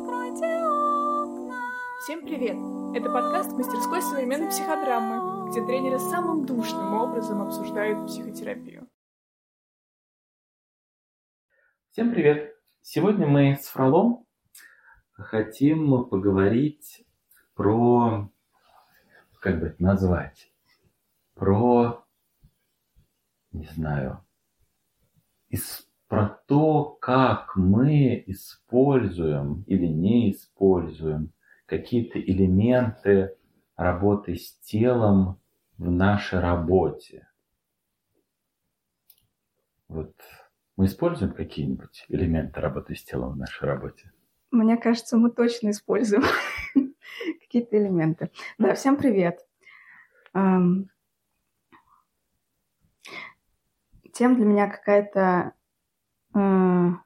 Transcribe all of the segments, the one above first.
откройте окна. Всем привет! Это подкаст мастерской современной психодрамы, где тренеры самым душным образом обсуждают психотерапию. Всем привет! Сегодня мы с Фролом хотим поговорить про, как бы это назвать, про то, как мы используем или не используем какие-то элементы работы с телом в нашей работе. Вот мы используем какие-нибудь элементы работы с телом в нашей работе? Мне кажется, мы точно используем какие-то элементы. Да, всем привет. Тема для меня какая-то... Она,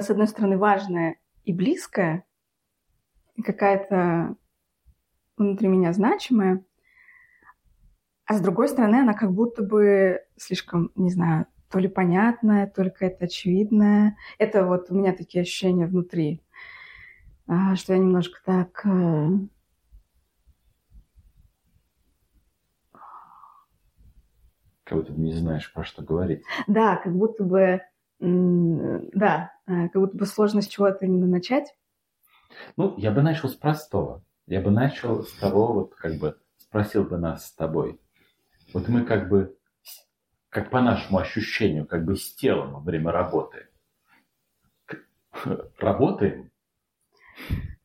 с одной стороны, важная и близкая, и какая-то внутри меня значимая, а с другой стороны, она как будто бы слишком, не знаю, то ли понятная, то ли какая-то очевидная. Это вот у меня такие ощущения внутри, что я немножко так... Как будто бы не знаешь, про что говорить. Да, как будто бы... Да, как будто бы сложно с чего-то именно начать. Ну, я бы начал с простого. Я бы начал с того, вот как бы спросил бы нас с тобой. Вот мы как бы, как по нашему ощущению, как бы с телом во время работы. Работаем?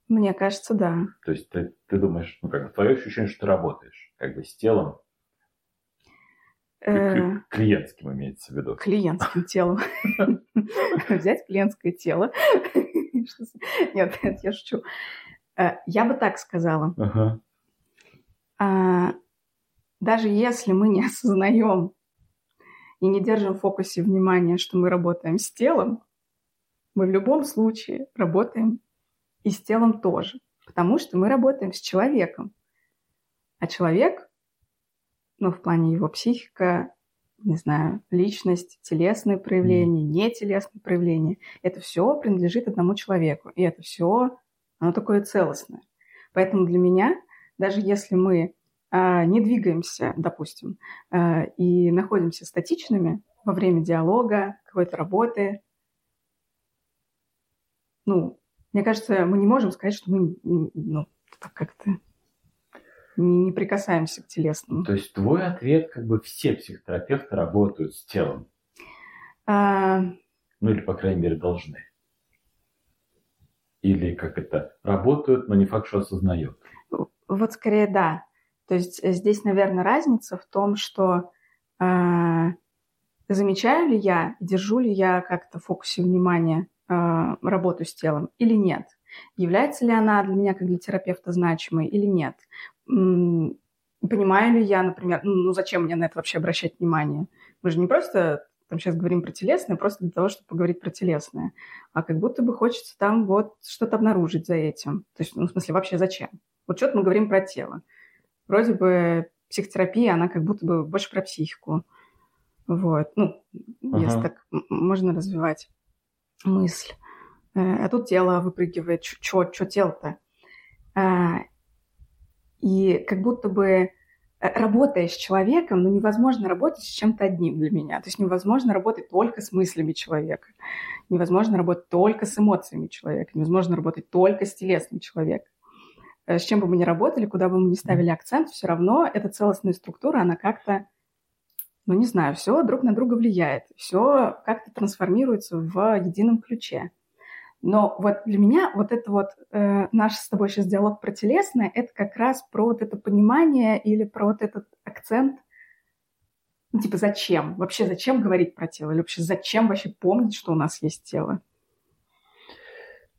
Мне кажется, да. То есть ты думаешь, ну как бы твое ощущение, что ты работаешь, как бы с телом. Клиентским имеется в виду. Клиентским телом. Взять клиентское тело. Нет, я шучу. Я бы так сказала. Даже если мы не осознаем и не держим в фокусе внимания, что мы работаем с телом, мы в любом случае работаем и с телом тоже. Потому что мы работаем с человеком. А человек... Ну, в плане его психика, не знаю, личность, телесные проявления, нетелесные проявления. Это все принадлежит одному человеку. И это все, оно такое целостное. Поэтому для меня, даже если мы не двигаемся, допустим, и находимся статичными во время диалога, какой-то работы, ну, мне кажется, мы не можем сказать, что мы, ну, так как-то... не прикасаемся к телесному. То есть твой ответ, как бы все психотерапевты работают с телом? Ну или, по крайней мере, должны. Или как это, работают, но не факт, что осознают. Вот скорее да. То есть здесь, наверное, разница в том, что замечаю ли я, держу ли я как-то в фокусе внимания работу с телом или нет. Является ли она для меня как для терапевта значимой или нет? Понимаю ли я, например, ну зачем мне на это вообще обращать внимание? Мы же не просто там сейчас говорим про телесное, просто для того, чтобы поговорить про телесное, а как будто бы хочется там вот что-то обнаружить за этим. То есть, ну в смысле, вообще зачем? Вот что-то мы говорим про тело. Вроде бы психотерапия, она как будто бы больше про психику. Вот. Ну, если так можно развивать мысль. А тут тело выпрыгивает. Чё тело-то? И как будто бы работая с человеком, ну, невозможно работать с чем-то одним для меня. То есть невозможно работать только с мыслями человека. Невозможно работать только с эмоциями человека. Невозможно работать только с телесным человеком. С чем бы мы ни работали, куда бы мы ни ставили акцент, все равно эта целостная структура, она как-то, ну, не знаю, все друг на друга влияет. Все как-то трансформируется в едином ключе. Но вот для меня вот это вот наш с тобой сейчас диалог про телесное, это как раз про вот это понимание или про вот этот акцент, ну, типа зачем? Вообще зачем говорить про тело? Или вообще зачем вообще помнить, что у нас есть тело?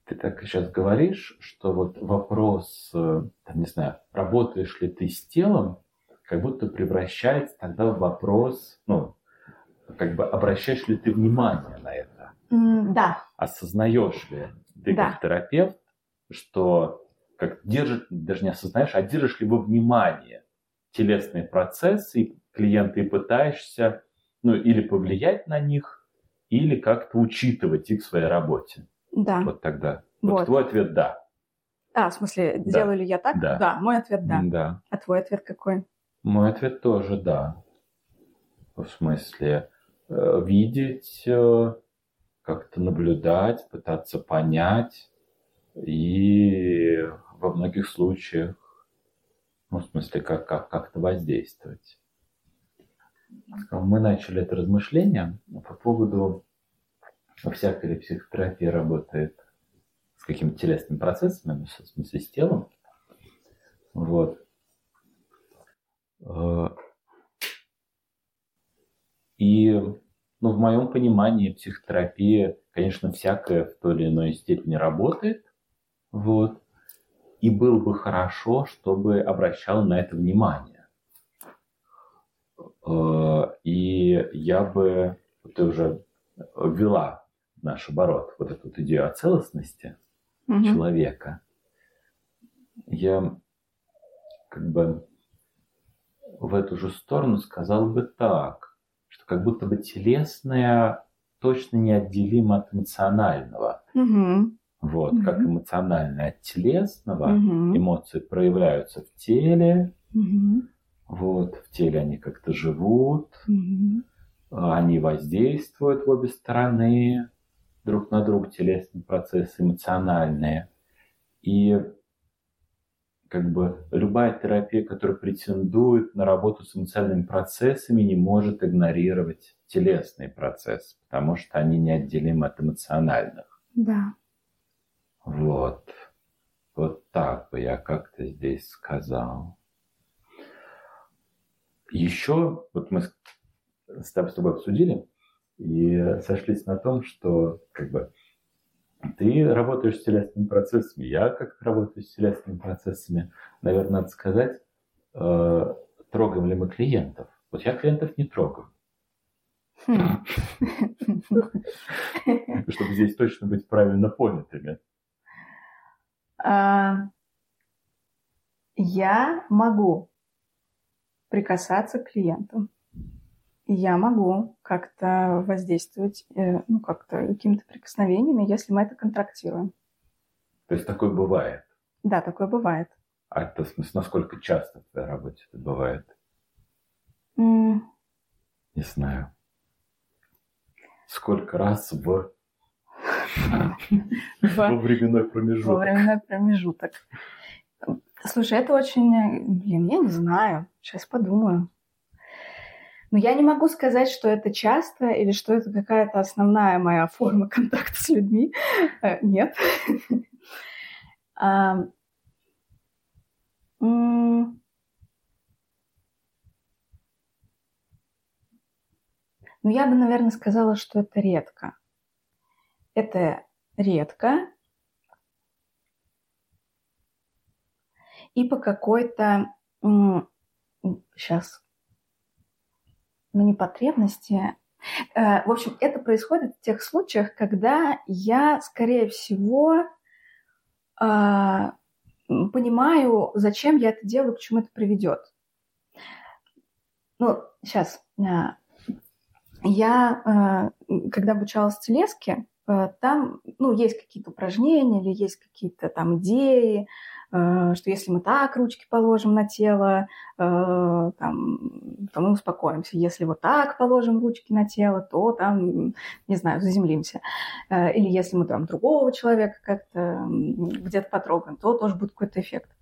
Ты так сейчас говоришь, что вот вопрос, не знаю, работаешь ли ты с телом, как будто превращается тогда в вопрос, ну, как бы обращаешь ли ты внимание на это? Да. Осознаешь ли ты как терапевт, что как держит, даже не осознаешь, а держишь ли во внимание телесные процессы клиента и пытаешься, ну, или повлиять на них, или как-то учитывать их в своей работе? Да. Вот тогда. Вот твой ответ «да». А, в смысле, да. Делаю ли я так? Да. Да, мой ответ «да». Да. А твой ответ какой? Мой ответ тоже «да». В смысле, видеть, как-то наблюдать, пытаться понять. И во многих случаях, ну, в смысле, как-то воздействовать. Мы начали это размышление по поводу, всякая ли психотерапия работает с какими-то телесными процессами, в смысле, с телом. Вот. И, ну, в моем понимании психотерапия, конечно, всякая в той или иной степени работает. Вот. И было бы хорошо, чтобы обращал на это внимание. И я бы... Ты уже ввела в наш оборот вот эту идею о целостности человека. Я как бы в эту же сторону сказал бы так, что как будто бы телесное точно неотделимо от эмоционального. Вот, как эмоциональное от телесного. Эмоции проявляются в теле. Вот, в теле они как-то живут. Они воздействуют в обе стороны друг на друга, телесные процессы, эмоциональные. И как бы любая терапия, которая претендует на работу с эмоциональными процессами, не может игнорировать телесные процессы, потому что они неотделимы от эмоциональных. Да. Вот. Вот так бы я как-то здесь сказал. Еще вот мы с тобой обсудили и сошлись на том, что как бы ты работаешь с телесными процессами, я как работаю с телесными процессами. Наверное, надо сказать, трогаем ли мы клиентов. Вот я клиентов не трогаю. Чтобы здесь точно быть правильно понятыми. Я могу прикасаться к клиенту. Я могу как-то воздействовать, ну, как-то какими-то прикосновениями, если мы это контрактируем. То есть такое бывает? Да, такое бывает. А это, в смысле, насколько часто в твоей работе это бывает? Не знаю. Сколько раз в временной промежуток? Во временной промежуток. Слушай, это очень... Блин, я не знаю. Сейчас подумаю. Но я не могу сказать, что это часто или что это какая-то основная моя форма контакта с людьми. Нет. Ну, я бы, наверное, сказала, что это редко. Это редко. И по какой-то... Сейчас... Ну, не потребности. В общем, это происходит в тех случаях, когда я, скорее всего, понимаю, зачем я это делаю, к чему это приведет. Ну, сейчас. Я, когда обучалась в телеске, там, ну, есть какие-то упражнения или есть какие-то там идеи, что если мы так ручки положим на тело, там, то мы успокоимся. Если вот так положим ручки на тело, то там, не знаю, заземлимся. Или если мы там другого человека как-то где-то потрогаем, то тоже будет какой-то эффект.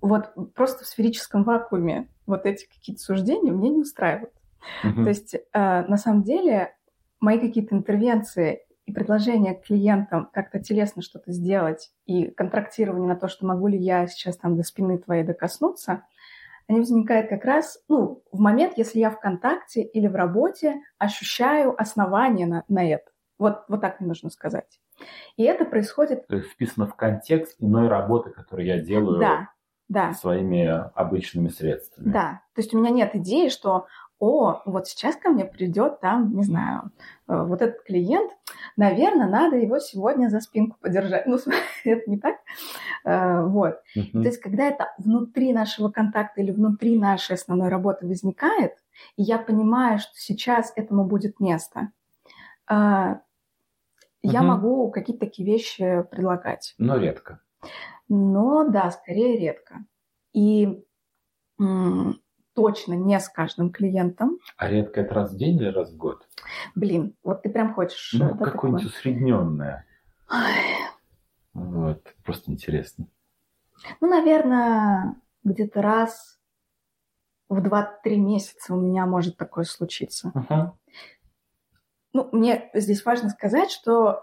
Вот просто в сферическом вакууме вот эти какие-то суждения меня не устраивают. То есть на самом деле мои какие-то интервенции и предложение клиентам как-то телесно что-то сделать и контрактирование на то, что могу ли я сейчас там до спины твоей докоснуться, они возникают как раз, ну, в момент, если я в контакте или в работе ощущаю основание на это. Вот так мне нужно сказать. И это происходит... То есть вписано в контекст иной работы, которую я делаю своими обычными средствами. Да. То есть у меня нет идеи, что... О, вот сейчас ко мне придет там, не знаю, вот этот клиент, наверное, надо его сегодня за спинку подержать. Ну, это не так. Вот. То есть, когда это внутри нашего контакта или внутри нашей основной работы возникает, и я понимаю, что сейчас этому будет место, Я могу какие-то такие вещи предлагать. Но редко. Но да, скорее редко. И точно не с каждым клиентом. А редко это раз в день или раз в год? Блин, вот ты прям хочешь... Ну, какое-нибудь усредненное. Вот, просто интересно. Ну, наверное, где-то раз в 2-3 месяца у меня может такое случиться. Ну, мне здесь важно сказать, что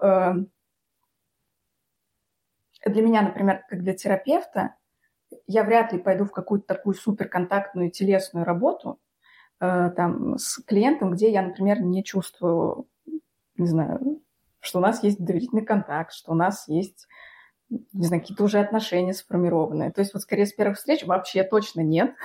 для меня, например, как для терапевта, я вряд ли пойду в какую-то такую суперконтактную телесную работу там, с клиентом, где я, например, не чувствую, не знаю, что у нас есть доверительный контакт, что у нас есть, не знаю, какие-то уже отношения сформированные. То есть вот скорее с первых встреч вообще точно нет.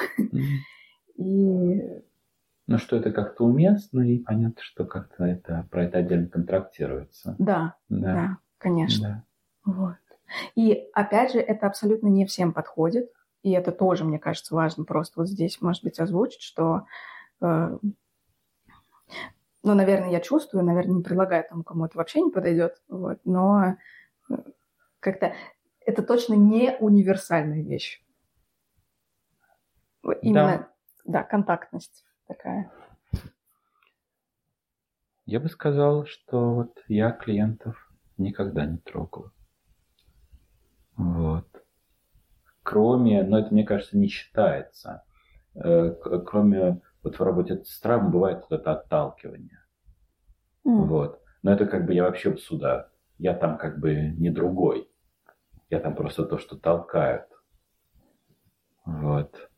Ну, что это как-то уместно, и понятно, что как-то это про это отдельно контрактируется. Да, да, конечно. Да. Вот. И, опять же, это абсолютно не всем подходит. И это тоже, мне кажется, важно просто вот здесь, может быть, озвучить, что, ну, наверное, я чувствую, наверное, не предлагаю тому, кому это вообще не подойдет. Вот, но как-то это точно не универсальная вещь. Именно, да, контактность такая. Я бы сказал, что вот я клиентов никогда не трогал. Вот. Кроме, но это, мне кажется, не считается. Кроме, вот в работе с травмой бывает вот это отталкивание. Вот. Но это как бы я вообще сюда. Я там как бы не другой. Я там просто то, что толкают. Вот.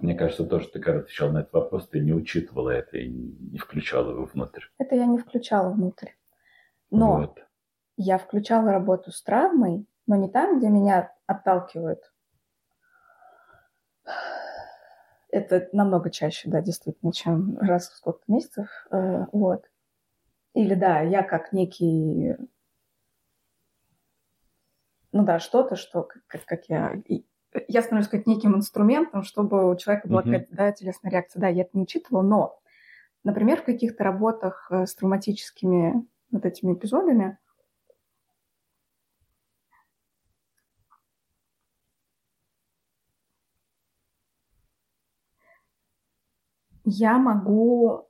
Мне кажется, то, что ты когда отвечал на этот вопрос, ты не учитывала это и не включала его внутрь. Это я не включала внутрь. Но вот. Я включала работу с травмой, но не там, где меня отталкивают. Это намного чаще, да, действительно, чем раз в сколько месяцев. Вот. Или да, я как некий... Ну да, что-то, что как я... Я становлюсь как неким инструментом, чтобы у человека была какая-то телесная реакция. Да, я это не учитывала, но, например, в каких-то работах с травматическими... вот этими эпизодами. Я могу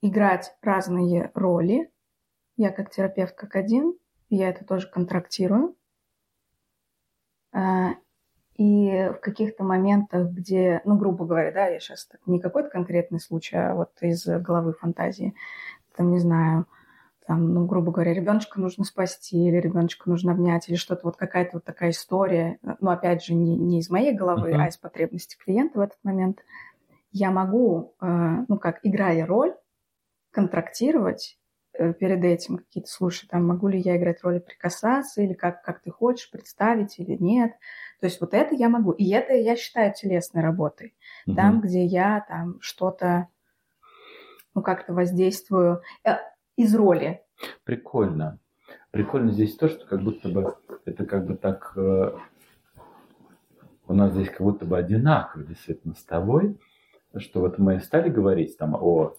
играть разные роли. Я как терапевт, как один. Я это тоже контрактирую. И в каких-то моментах, где, ну, грубо говоря, да, я сейчас не какой-то конкретный случай, а вот из головы фантазии, там, не знаю, там, ну, грубо говоря, ребеночка нужно спасти, или ребеночка нужно обнять, или что-то, вот какая-то вот такая история, но, опять же, не из моей головы, а из потребности клиента в этот момент, я могу, ну, как, играя роль, контрактировать перед этим какие-то, слушай, там, могу ли я играть роли прикасаться, или как ты хочешь представить, или нет. То есть вот это я могу. И это я считаю телесной работой. Там, где я там что-то, ну, как-то воздействую из роли. Прикольно. Прикольно здесь то, что как будто бы это как бы так... у нас здесь как будто бы одинаково действительно с тобой, что вот мы стали говорить там о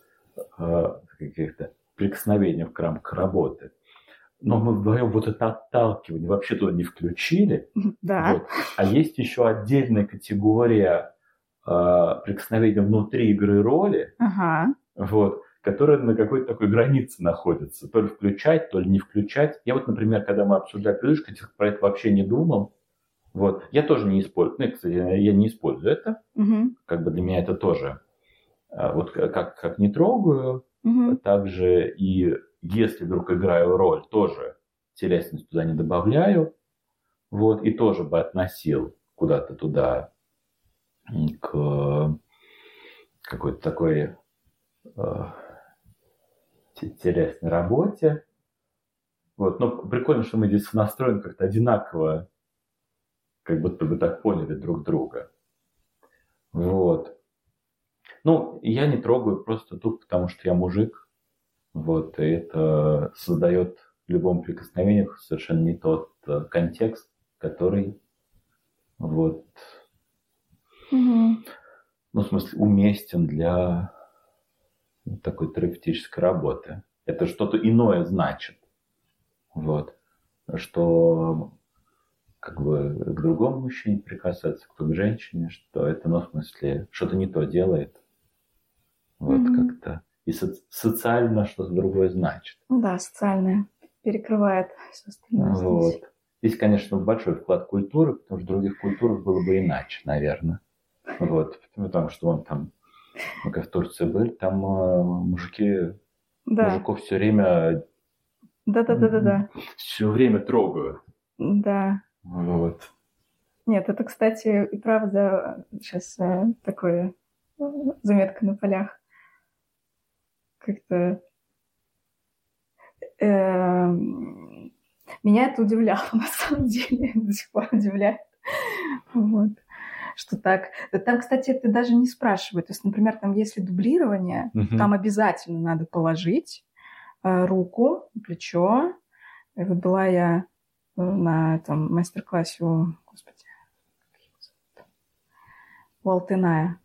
каких-то прикосновениях к рамкам работы, но мы вдвоем вот это отталкивание вообще туда не включили. Да. Вот. А есть еще отдельная категория прикосновения внутри игры роли, вот, которые на какой-то такой границе находятся. То ли включать, то ли не включать. Я вот, например, когда мы обсуждали предыдущие, про это вообще не думал. Вот. Я тоже не использую. Ну, кстати, я не использую это. Как бы для меня это тоже. Вот как не трогаю. Также и если вдруг играю роль, тоже телесность туда не добавляю. Вот. И тоже бы относил куда-то туда к какой-то такой... телесной работе. Вот. Но прикольно, что мы здесь настроены как-то одинаково, как будто бы так поняли друг друга. Вот. Ну, я не трогаю просто тут, потому что я мужик. Вот. И это создает в любом прикосновении совершенно не тот контекст, который вот, ну, в смысле, уместен для такой терапевтической работы. Это что-то иное значит. Вот. Что как бы к другому мужчине прикасаться, кто к женщине, что это, ну, в смысле, что-то не то делает. Вот как-то. И социально что-то другое значит. Да, социальное. Перекрывает все остальное. Вот. Здесь, конечно, большой вклад культуры, потому что в других культурах было бы иначе, наверное. Вот. Потому что вон там, мы как в Турции были, там мужики, да. Мужиков все время... Да-да-да-да-да. Все время трогают. Да. Вот. Нет, это, кстати, и правда сейчас такое заметка на полях. Как-то... Меня это удивляло, на самом деле, до сих пор удивляет. Вот. Что так. Да, там, кстати, это даже не спрашивают. То есть, например, там, если дублирование, то там обязательно надо положить руку, плечо. И вот была я на там, мастер-классе у... Господи. У Алтыная.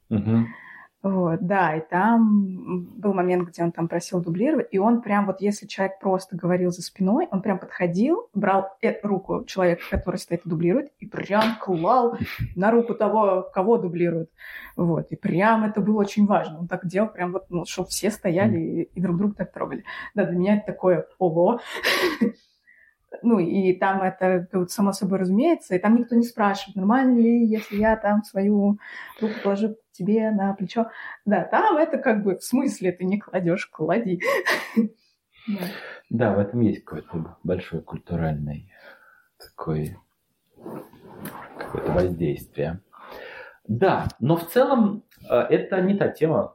Вот, да, и там был момент, где он там просил дублировать, и он прям вот, если человек просто говорил за спиной, он прям подходил, брал руку человека, который стоит и дублирует, и прям клал на руку того, кого дублирует. Вот, и прям это было очень важно. Он так делал прям вот, ну, чтобы все стояли и друг друга так трогали. Да, для меня это такое «ого». Ну, и там это само собой разумеется, и там никто не спрашивает, нормально ли, если я там свою руку положу тебе на плечо. Да, там это как бы в смысле ты не кладешь, клади. Да, в этом есть какой-то большой культуральный такой какое-то воздействие. Да, но в целом это не та тема,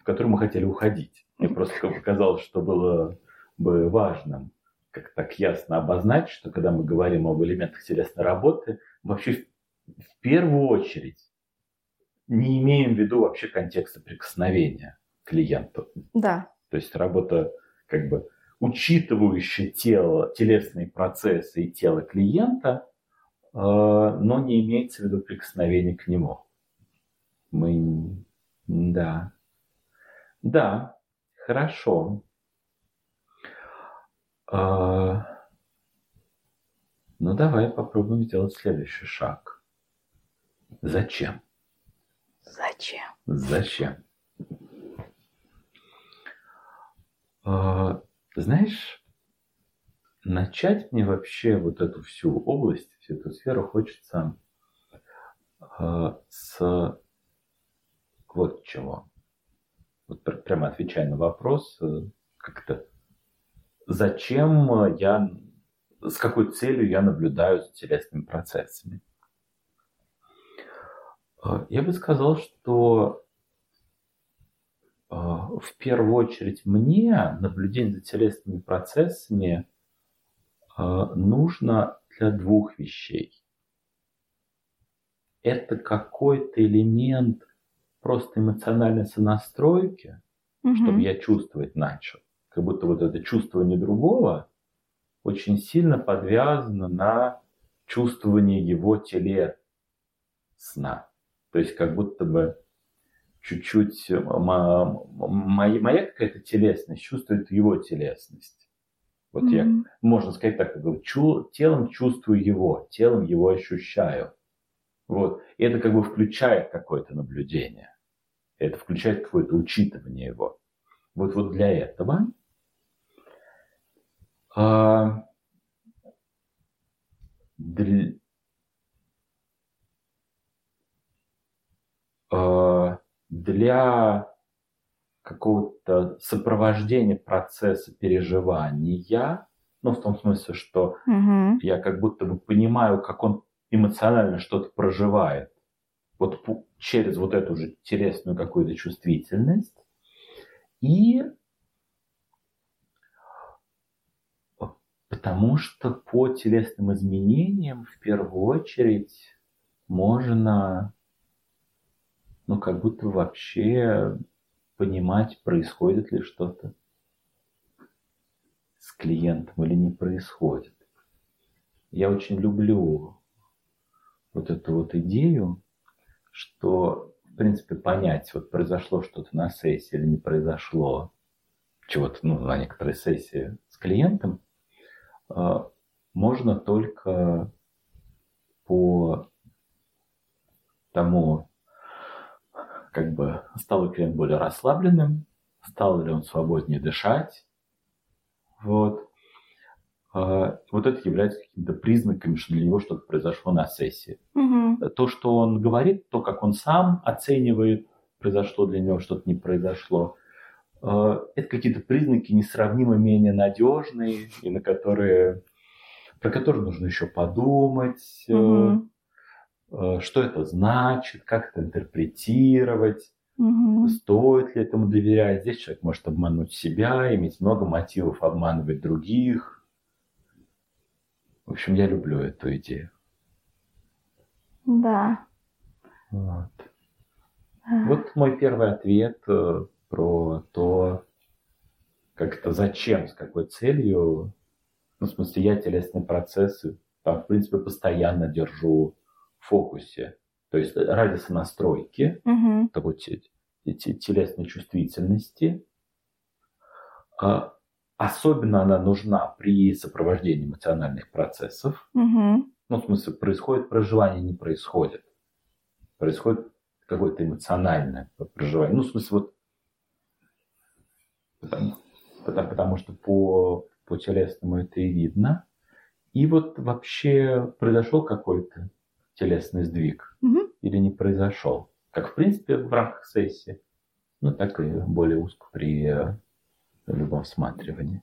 в которую мы хотели уходить. Мне просто показалось, что было бы важным. Как так ясно обозначить, что когда мы говорим об элементах телесной работы, вообще в первую очередь не имеем в виду вообще контекста прикосновения клиенту. Да. То есть работа, как бы учитывающая тело, телесные процессы и тело клиента, но не имеется в виду прикосновение к нему. Мы... Да. Да, хорошо. Ну, давай попробуем сделать следующий шаг. Зачем? Зачем? Зачем? Знаешь, начать мне вообще вот эту всю область, всю эту сферу хочется с вот чего. Вот прямо отвечая на вопрос, как-то зачем я, с какой целью я наблюдаю за телесными процессами? Я бы сказал, что в первую очередь мне наблюдение за телесными процессами нужно для двух вещей. Это какой-то элемент просто эмоциональной сонастройки, чтобы я чувствовать начал. Как будто вот это чувствование другого очень сильно подвязано на чувствование его телесна. То есть как будто бы чуть-чуть моя какая-то телесность чувствует его телесность. Вот я, можно сказать так, как бы, телом чувствую его, телом его ощущаю. Вот. И это как бы включает какое-то наблюдение. Это включает какое-то учитывание его. Вот для этого... Для какого-то сопровождения процесса переживания, ну, в том смысле, что я как будто бы понимаю, как он эмоционально что-то проживает, вот через вот эту же телесную какую-то чувствительность, и потому что по телесным изменениям в первую очередь можно, ну, как будто вообще понимать, происходит ли что-то с клиентом или не происходит. Я очень люблю вот эту вот идею, что в принципе, понять, вот произошло что-то на сессии или не произошло чего-то, ну, на некоторой сессии с клиентом, можно только по тому, как бы, стал ли клиент более расслабленным, стал ли он свободнее дышать. Вот. Вот это является какими-то признаками, что для него что-то произошло на сессии. Угу. То, что он говорит, то, как он сам оценивает, произошло для него, что-то не произошло, это какие-то признаки несравнимо менее надежные, и на которые, про которые нужно еще подумать, угу. Что это значит, как это интерпретировать, угу. стоит ли этому доверять. Здесь человек может обмануть себя, иметь много мотивов обманывать других. В общем, я люблю эту идею. Да. Вот. Вот мой первый ответ про то, как это, зачем, с какой целью. Ну, в смысле, я телесные процессы, там, в принципе, постоянно держу в фокусе. То есть ради сонастройки, угу. такой телесной чувствительности. Особенно она нужна при сопровождении эмоциональных процессов. Угу. Ну, в смысле, происходит проживание, не происходит. Происходит какое-то эмоциональное проживание. Ну, в смысле, вот... Потому что по телесному это и видно. И вот вообще произошел какой-то телесный сдвиг. Угу. Или не произошел. Как, в принципе, в рамках сессии. Ну, так и более узко при... в любом всматривании.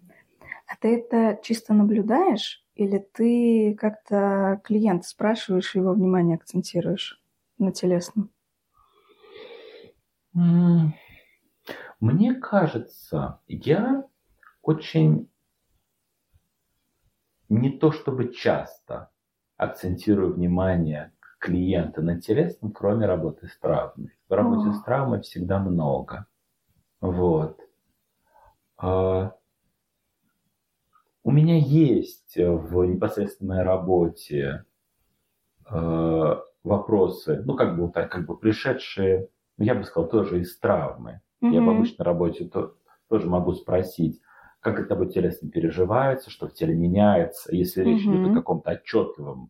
А ты это чисто наблюдаешь? Или ты как-то клиента спрашиваешь, его внимание акцентируешь на телесном? Мне кажется, я очень не то чтобы часто акцентирую внимание клиента на телесном, кроме работы с травмой. В работе с травмой всегда много. Вот. У меня есть в непосредственной работе вопросы, ну, как бы вот так, как бы пришедшие, ну, я бы сказал, тоже из травмы. Mm-hmm. Я в обычной работе тоже могу спросить, как это тобой телесно переживается, что в теле меняется, если речь идет о каком-то отчетливом,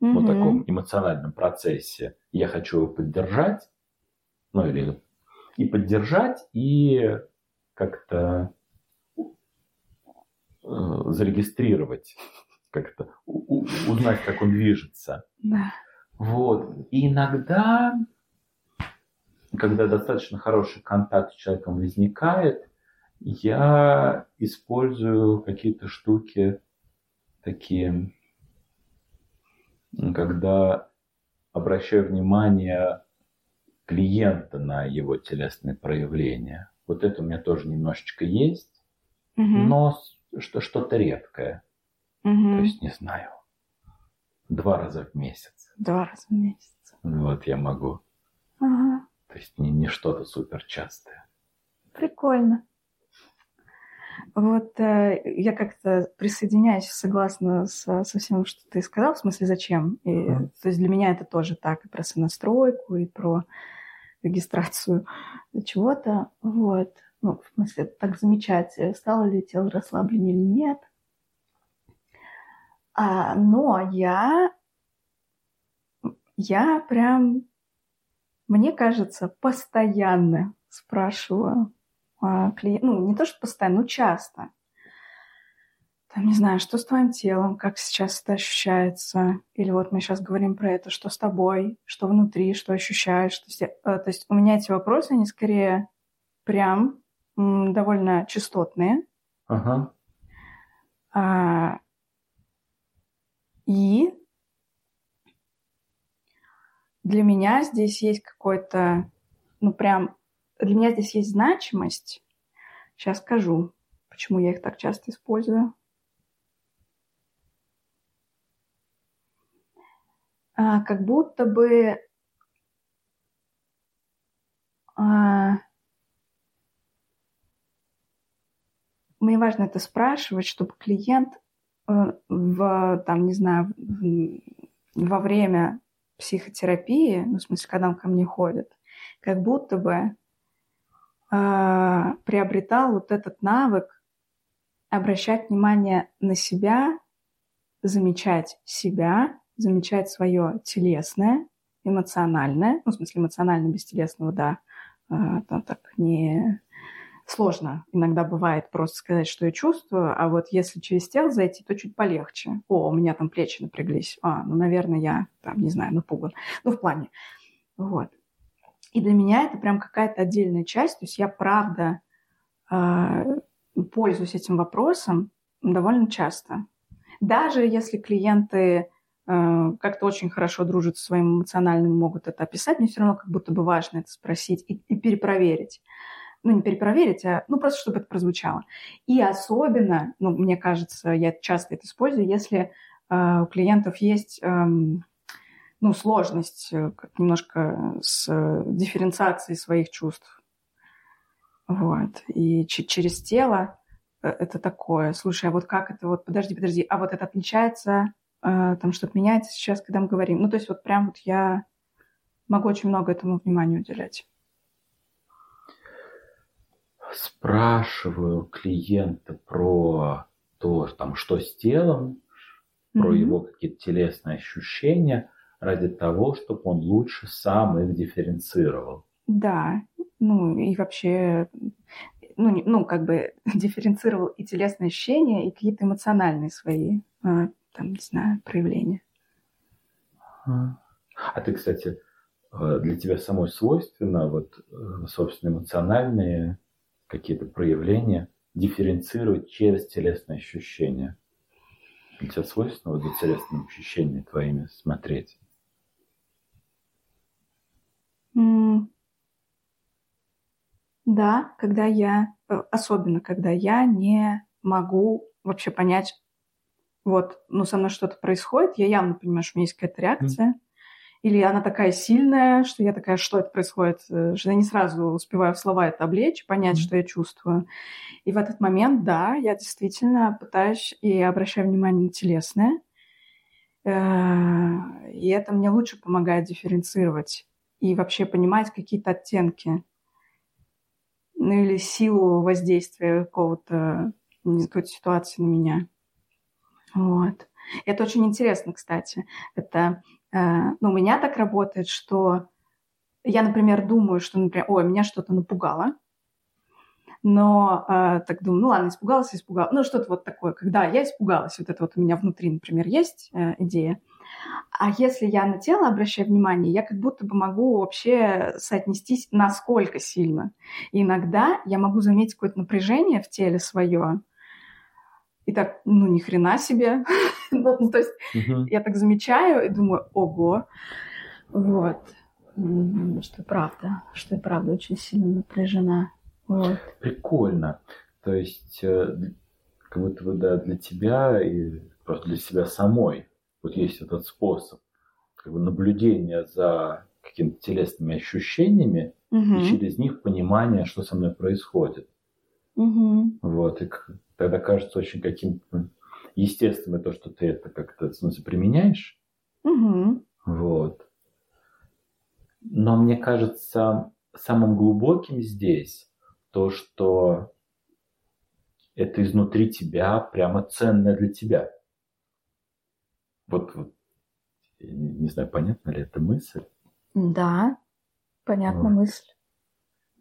вот таком эмоциональном процессе. Я хочу его поддержать, ну, или и поддержать, и как-то зарегистрировать, как-то узнать, как он движется. Да. Вот. И иногда, когда достаточно хороший контакт с человеком возникает, я использую какие-то штуки такие, когда обращаю внимание клиента на его телесные проявления. Вот это у меня тоже немножечко есть, но что-то редкое. То есть, не знаю, 2 раза в месяц. 2 раза в месяц. Вот я могу. Ага. То есть не что-то суперчастое. Прикольно. Вот я как-то присоединяюсь, согласна со всем, что ты сказал, в смысле зачем. И, то есть для меня это тоже так, и про сонастройку, и про... регистрацию чего-то, вот. Ну, в смысле, так замечать, стало ли тело расслабленнее или нет. Но я прям, мне кажется, постоянно спрашиваю клиента, ну, не то, что постоянно, но часто. Там, не знаю, что с твоим телом, как сейчас это ощущается, или вот мы сейчас говорим про это, что с тобой, что внутри, что ощущаешь. То есть у меня эти вопросы, они скорее прям довольно частотные. Ага. И для меня здесь есть какой-то, ну прям, для меня здесь есть значимость. Сейчас скажу, почему я их так часто использую. Как будто бы мне важно это спрашивать, чтобы клиент там, не знаю, во время психотерапии, ну, в смысле, когда он ко мне ходит, как будто бы приобретал вот этот навык обращать внимание на себя, замечать себя, замечать свое телесное, эмоциональное, ну, в смысле, эмоционально без телесного, да, там так не сложно. Иногда бывает просто сказать, что я чувствую, а вот если через тело зайти, то чуть полегче. О, у меня там плечи напряглись. А, ну, наверное, я там, не знаю, напуган. Ну, в плане. Вот. И для меня это прям какая-то отдельная часть. То есть я, правда, пользуюсь этим вопросом довольно часто. Даже если клиенты как-то очень хорошо дружат со своим эмоциональным, могут это описать, мне все равно как будто бы важно это спросить и перепроверить. Ну, не перепроверить, а ну, просто чтобы это прозвучало. И особенно, ну, мне кажется, я часто это использую, если у клиентов есть ну, сложность немножко с дифференциацией своих чувств. Вот. И через тело это такое. Слушай, а вот как это? Вот подожди. А вот это отличается, там что-то меняется сейчас, когда мы говорим. Ну, то есть вот прям вот я могу очень много этому внимания уделять. Спрашиваю клиента про то, там, что с телом, про его какие-то телесные ощущения ради того, чтобы он лучше сам их дифференцировал. Да, ну и вообще, ну как бы дифференцировал и телесные ощущения, и какие-то эмоциональные свои, там, не знаю, проявления. А ты, кстати, для тебя самой свойственно вот, собственно, эмоциональные какие-то проявления дифференцировать через телесные ощущения? Для тебя свойственно вот за телесными ощущениями твоими смотреть? Да, когда я, особенно когда я не могу вообще понять, вот, ну, со мной что-то происходит, я явно понимаю, что у меня есть какая-то реакция, или она такая сильная, что я такая, что это происходит, что я не сразу успеваю в слова это облечь, понять, что я чувствую. И в этот момент, да, я действительно пытаюсь и обращаю внимание на телесное. И это мне лучше помогает дифференцировать и вообще понимать какие-то оттенки. Ну или силу воздействия какой-то ситуации на меня. Вот. Это очень интересно, кстати. Это... Ну, у меня так работает, что я, например, думаю, что, например, ой, меня что-то напугало, но так думаю, ну ладно, испугалась. Ну, что-то вот такое, когда я испугалась, вот это вот у меня внутри, например, есть идея. А если я на тело обращаю внимание, я как будто бы могу вообще соотнестись, насколько сильно. И иногда я могу заметить какое-то напряжение в теле свое, и так, ну, ни хрена себе. Ну, то есть я так замечаю и думаю, ого. Вот. Что правда очень сильно напряжена. Вот. Прикольно. То есть как будто бы, да, для тебя и просто для себя самой вот есть этот способ как бы наблюдения за какими-то телесными ощущениями и через них понимание, что со мной происходит. Вот. И тогда кажется очень каким-то естественным то, что ты это как-то, в смысле, применяешь. Вот. Но мне кажется, самым глубоким здесь то, что это изнутри тебя прямо ценное для тебя. Вот. Я не знаю, понятна ли эта мысль? Да, понятна вот. Мысль.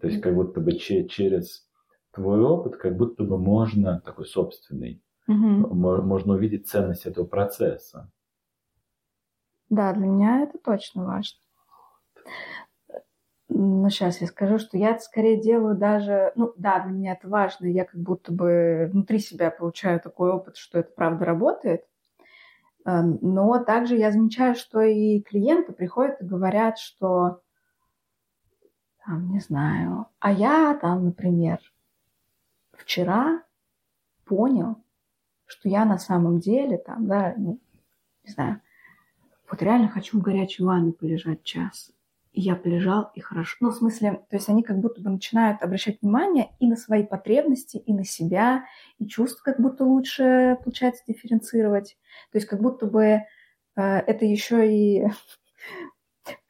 То есть как будто бы через твой опыт, как будто бы можно, такой собственный, можно увидеть ценность этого процесса. Да, для меня это точно важно. Но сейчас я скажу, что я это скорее делаю даже... Ну да, для меня это важно, я как будто бы внутри себя получаю такой опыт, что это правда работает. Но также я замечаю, что и клиенты приходят и говорят, что... Там, не знаю. А я там, например... Вчера понял, что я на самом деле там, да, ну, не знаю, вот реально хочу в горячей ванне полежать час. И я полежал, и хорошо. Ну, в смысле, то есть они как будто бы начинают обращать внимание и на свои потребности, и на себя, и чувства как будто лучше, получается, дифференцировать. То есть как будто бы это еще и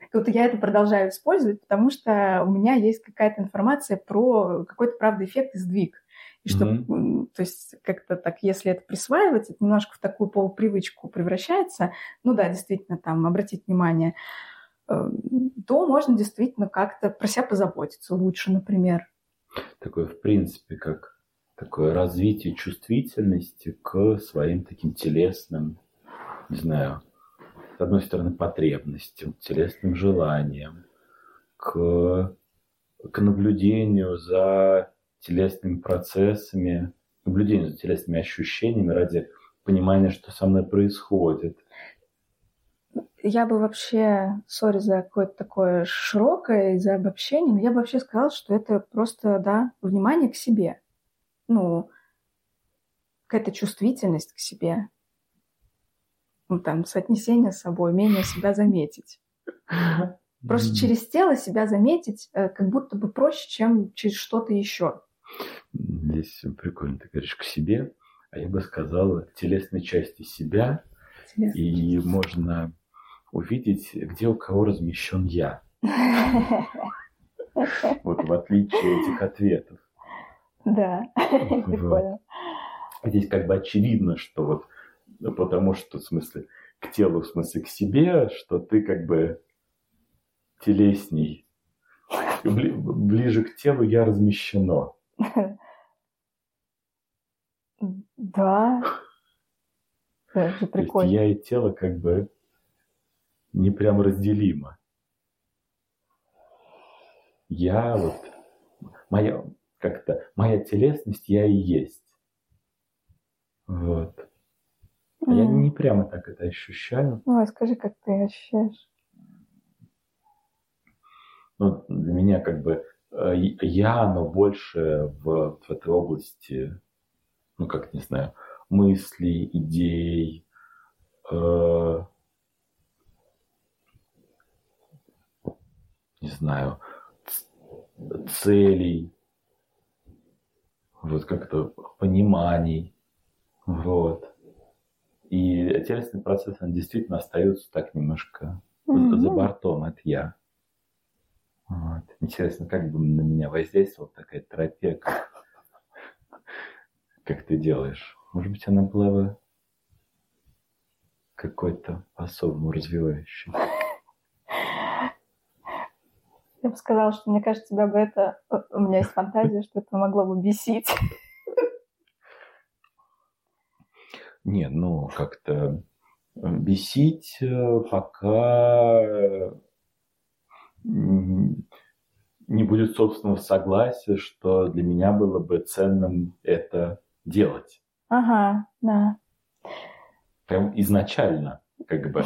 как будто я это продолжаю использовать, потому что у меня есть какая-то информация про какой-то, правда, эффект и сдвиг. И что, то есть как-то так, если это присваивать, это немножко в такую полупривычку превращается, ну да, действительно, там, обратить внимание, то можно действительно как-то про себя позаботиться лучше, например. Такое, в принципе, как такое развитие чувствительности к своим таким телесным, не знаю, с одной стороны, потребностям, телесным желаниям, к наблюдению за телесными процессами, наблюдению за телесными ощущениями ради понимания, что со мной происходит. Я бы вообще, сори за какое-то такое широкое и за обобщение, но я бы вообще сказала, что это просто, да, внимание к себе. Ну, какая-то чувствительность к себе. Ну, там, соотнесение с собой, умение себя заметить. Просто через тело себя заметить как будто бы проще, чем через что-то еще. Здесь прикольно, ты говоришь, к себе, а я бы сказала, к телесной части себя. Интересно. И можно увидеть, где у кого размещен я. Вот в отличие этих ответов. Да, прикольно. Здесь как бы очевидно, что вот потому что, в смысле, к телу, в смысле, к себе, что ты как бы телесней. Ближе к телу я размещено. Да. Это прикольно. Я и тело как бы не прям разделимо. Я вот... Моя телесность я и есть. Вот. А я не прямо так это ощущаю. Ну, а скажи, как ты ощущаешь? Ну, для меня как бы я, но больше в этой области, ну, как, не знаю, мыслей, идей, не знаю, целей, вот как-то пониманий, вот. И телесный процесс, он действительно остается так немножко за бортом от «я». Вот. Интересно, как бы на меня воздействовала такая терапия, как ты делаешь. Может быть, она была бы какой-то по-особому развивающей. Я бы сказала, что, мне кажется, тебя бы это... У меня есть фантазия, что это могло бы бесить. Не, ну, как-то бесить пока не будет собственного согласия, что для меня было бы ценным это делать. Ага, да. Прям изначально, как бы,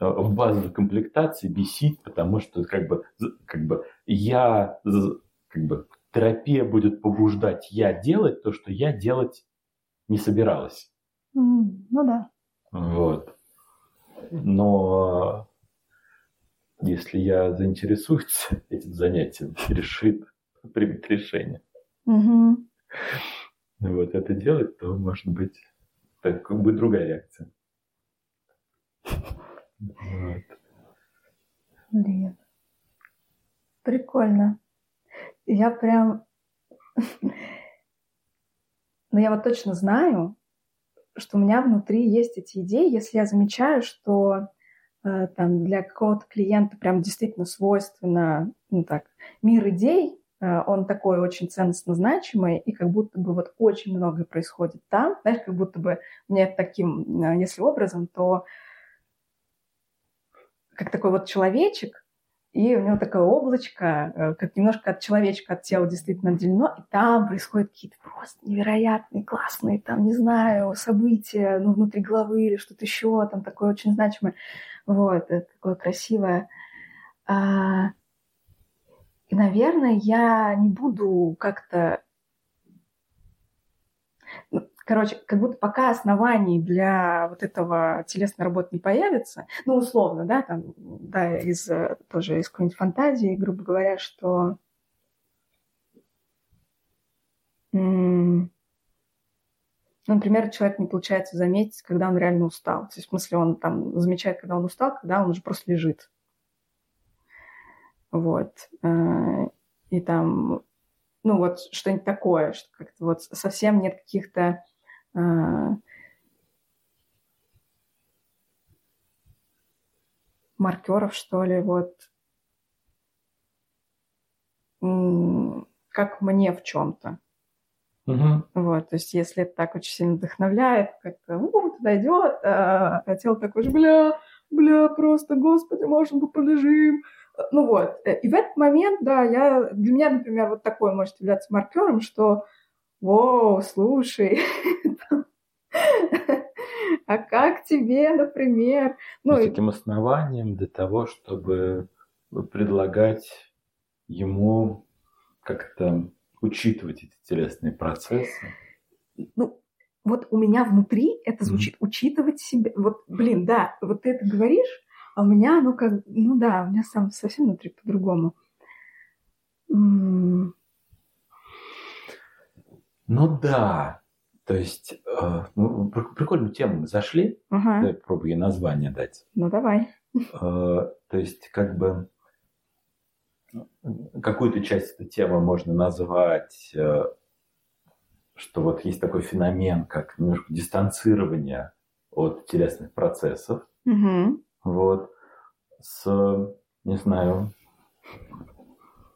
в базовой комплектации бесить, потому что, терапия будет побуждать я делать то, что я делать не собиралась. Ну да. Вот. Но если я заинтересуюсь этим занятием, решит, примет решение. Вот это делать, то может быть так, будет другая реакция. Вот. Блин. Прикольно. Я прям... Но я вот точно знаю, что у меня внутри есть эти идеи, если я замечаю, что там, для какого-то клиента прям действительно свойственно, ну так, мир идей, он такой очень ценностно значимый, и как будто бы вот очень многое происходит там, знаешь, как будто бы мне таким, если образом, то как такой вот человечек, и у него такое облачко, как немножко от человечка, от тела действительно отделено, и там происходят какие-то просто невероятные, классные, там, не знаю, события, ну, внутри головы или что-то еще, там, такое очень значимое, вот, такое красивое. И, наверное, я не буду как-то... Короче, как будто пока оснований для вот этого телесной работы не появится, ну, условно, да, там, да, тоже из какой-нибудь фантазии, грубо говоря, что например, человек не получается заметить, когда он реально устал. То есть, в смысле, он там замечает, когда он устал, когда он уже просто лежит. Вот. И там, ну, вот что-нибудь такое, что как-то вот совсем нет каких-то... маркеров, что ли, вот как мне в чем-то. Угу. Вот, то есть, если это так очень сильно вдохновляет, как-то туда идет, а тело такое же, бля, просто, господи, может быть, полежим. Ну вот. И в этот момент, да, для меня, например, вот такое может являться маркером, что воу, слушай, а как тебе, например... Ну, с таким основанием для того, чтобы предлагать ему как-то учитывать эти телесные процессы? Ну, вот у меня внутри это звучит учитывать себя. Вот, блин, да, вот ты это говоришь, а у меня, ну, как... Ну да, у меня сам совсем внутри по-другому. Ну да... То есть, прикольную тему мы зашли. Ага. Давай попробую ей название дать. Ну, давай. То есть, как бы, какую-то часть этой темы можно назвать, что вот есть такой феномен, как немножко дистанцирование от телесных процессов. Угу. Вот. Не знаю,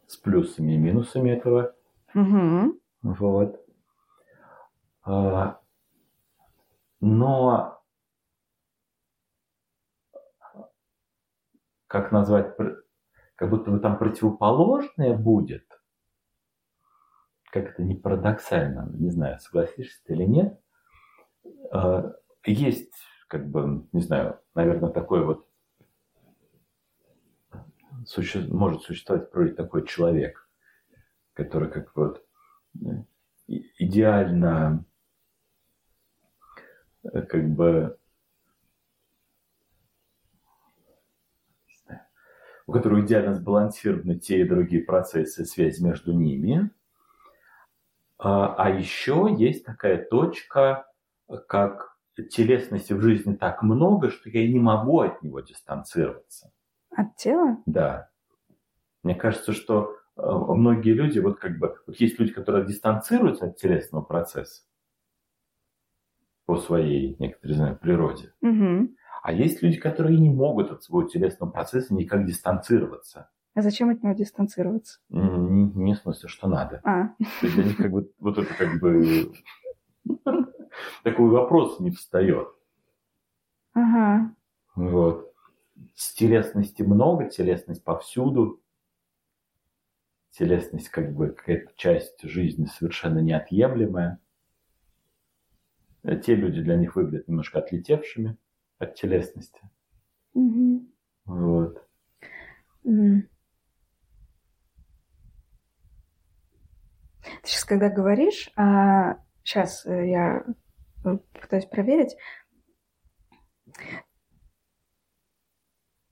с плюсами и минусами этого. Угу. Вот. Но как назвать, как будто бы там противоположное будет, как это не парадоксально, не знаю, согласишься ты или нет, есть, как бы, не знаю, наверное, такой вот, может существовать вроде такой человек, который как вот идеально как бы, не знаю, у которого идеально сбалансированы те и другие процессы, связь между ними. А еще есть такая точка, как телесности в жизни так много, что я не могу от него дистанцироваться. От тела? Да. Мне кажется, что многие люди, вот как бы, вот есть люди, которые дистанцируются от телесного процесса по своей некоторой, знаю, природе. Угу. А есть люди, которые не могут от своего телесного процесса никак дистанцироваться. А зачем от него дистанцироваться? Не в смысле, что надо. То есть для них как бы вот это как бы такой вопрос не встает. Ага. Вот. Телесности много, телесность повсюду. Телесность как бы какая-то часть жизни совершенно неотъемлемая. Те люди для них выглядят немножко отлетевшими от телесности. Угу. Вот. Ты сейчас, когда говоришь, сейчас я пытаюсь проверить,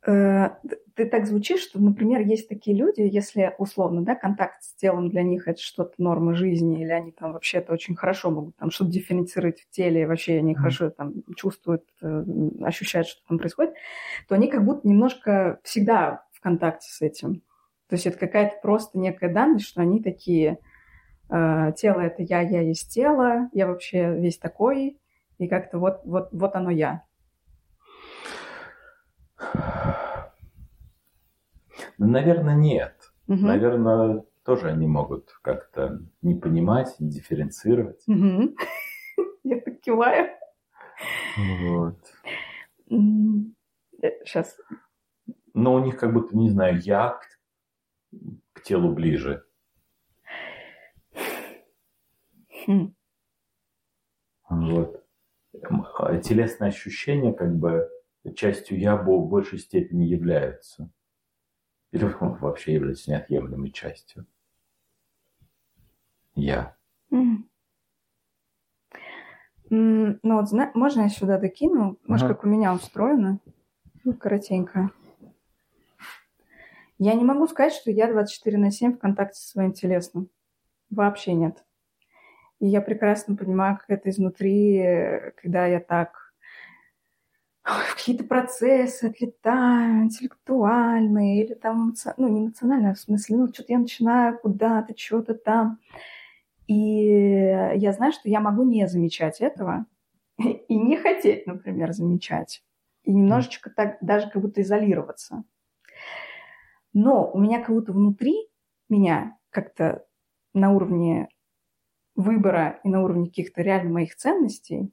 ты так звучишь, что, например, есть такие люди, если условно, да, контакт с телом для них это что-то норма жизни, или они там вообще-то очень хорошо могут там что-то дифференцировать в теле, и вообще они хорошо там чувствуют, ощущают, что там происходит, то они как будто немножко всегда в контакте с этим. То есть это какая-то просто некая данность, что они такие, тело это я есть тело, я вообще весь такой, и как-то вот оно я. Наверное, нет. Угу. Наверное, тоже они могут как-то не понимать, не дифференцировать. Угу. Я так киваю. Вот. Сейчас. Но у них как будто, не знаю, я к телу ближе. Вот. Телесные ощущения как бы частью я в большей степени являются. Или вообще является неотъемлемой частью. Я. Ну вот, можно я сюда докину? Может, как у меня устроено? Коротенько. Я не могу сказать, что я 24/7 в контакте со своим телесным. Вообще нет. И я прекрасно понимаю, как это изнутри, когда я так... в какие-то процессы отлетаю, интеллектуальные, или там, ну, не эмоциональные, в смысле, ну, что-то я начинаю куда-то, что-то там. И я знаю, что я могу не замечать этого и не хотеть, например, замечать. И немножечко так даже как будто изолироваться. Но у меня как будто внутри меня как-то на уровне выбора и на уровне каких-то реально моих ценностей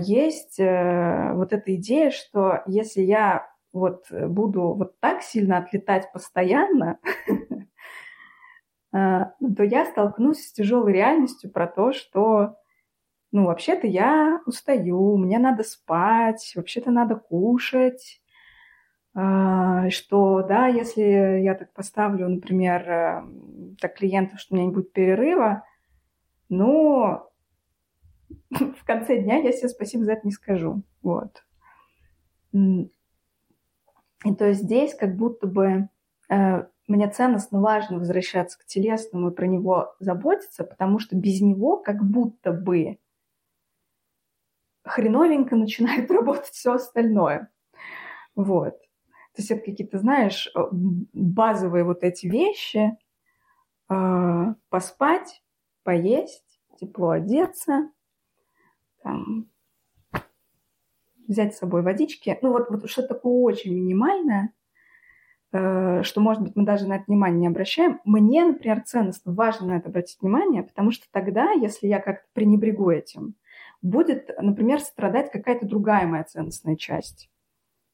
есть вот эта идея, что если я вот буду вот так сильно отлетать постоянно, то я столкнусь с тяжелой реальностью про то, что, ну, вообще-то я устаю, мне надо спать, вообще-то надо кушать, что, да, если я так поставлю, например, так клиентов, что у меня не будет перерыва, ну, в конце дня я себе спасибо за это не скажу. Вот. И то есть здесь как будто бы мне ценностно важно возвращаться к телесному и про него заботиться, потому что без него как будто бы хреновенько начинает работать все остальное. Вот. То есть это какие-то, знаешь, базовые вот эти вещи. Поспать, поесть, тепло одеться, там, взять с собой водички. Ну вот что-то такое очень минимальное, что, может быть, мы даже на это внимание не обращаем. Мне, например, ценностно важно на это обратить внимание, потому что тогда, если я как-то пренебрегу этим, будет, например, страдать какая-то другая моя ценностная часть.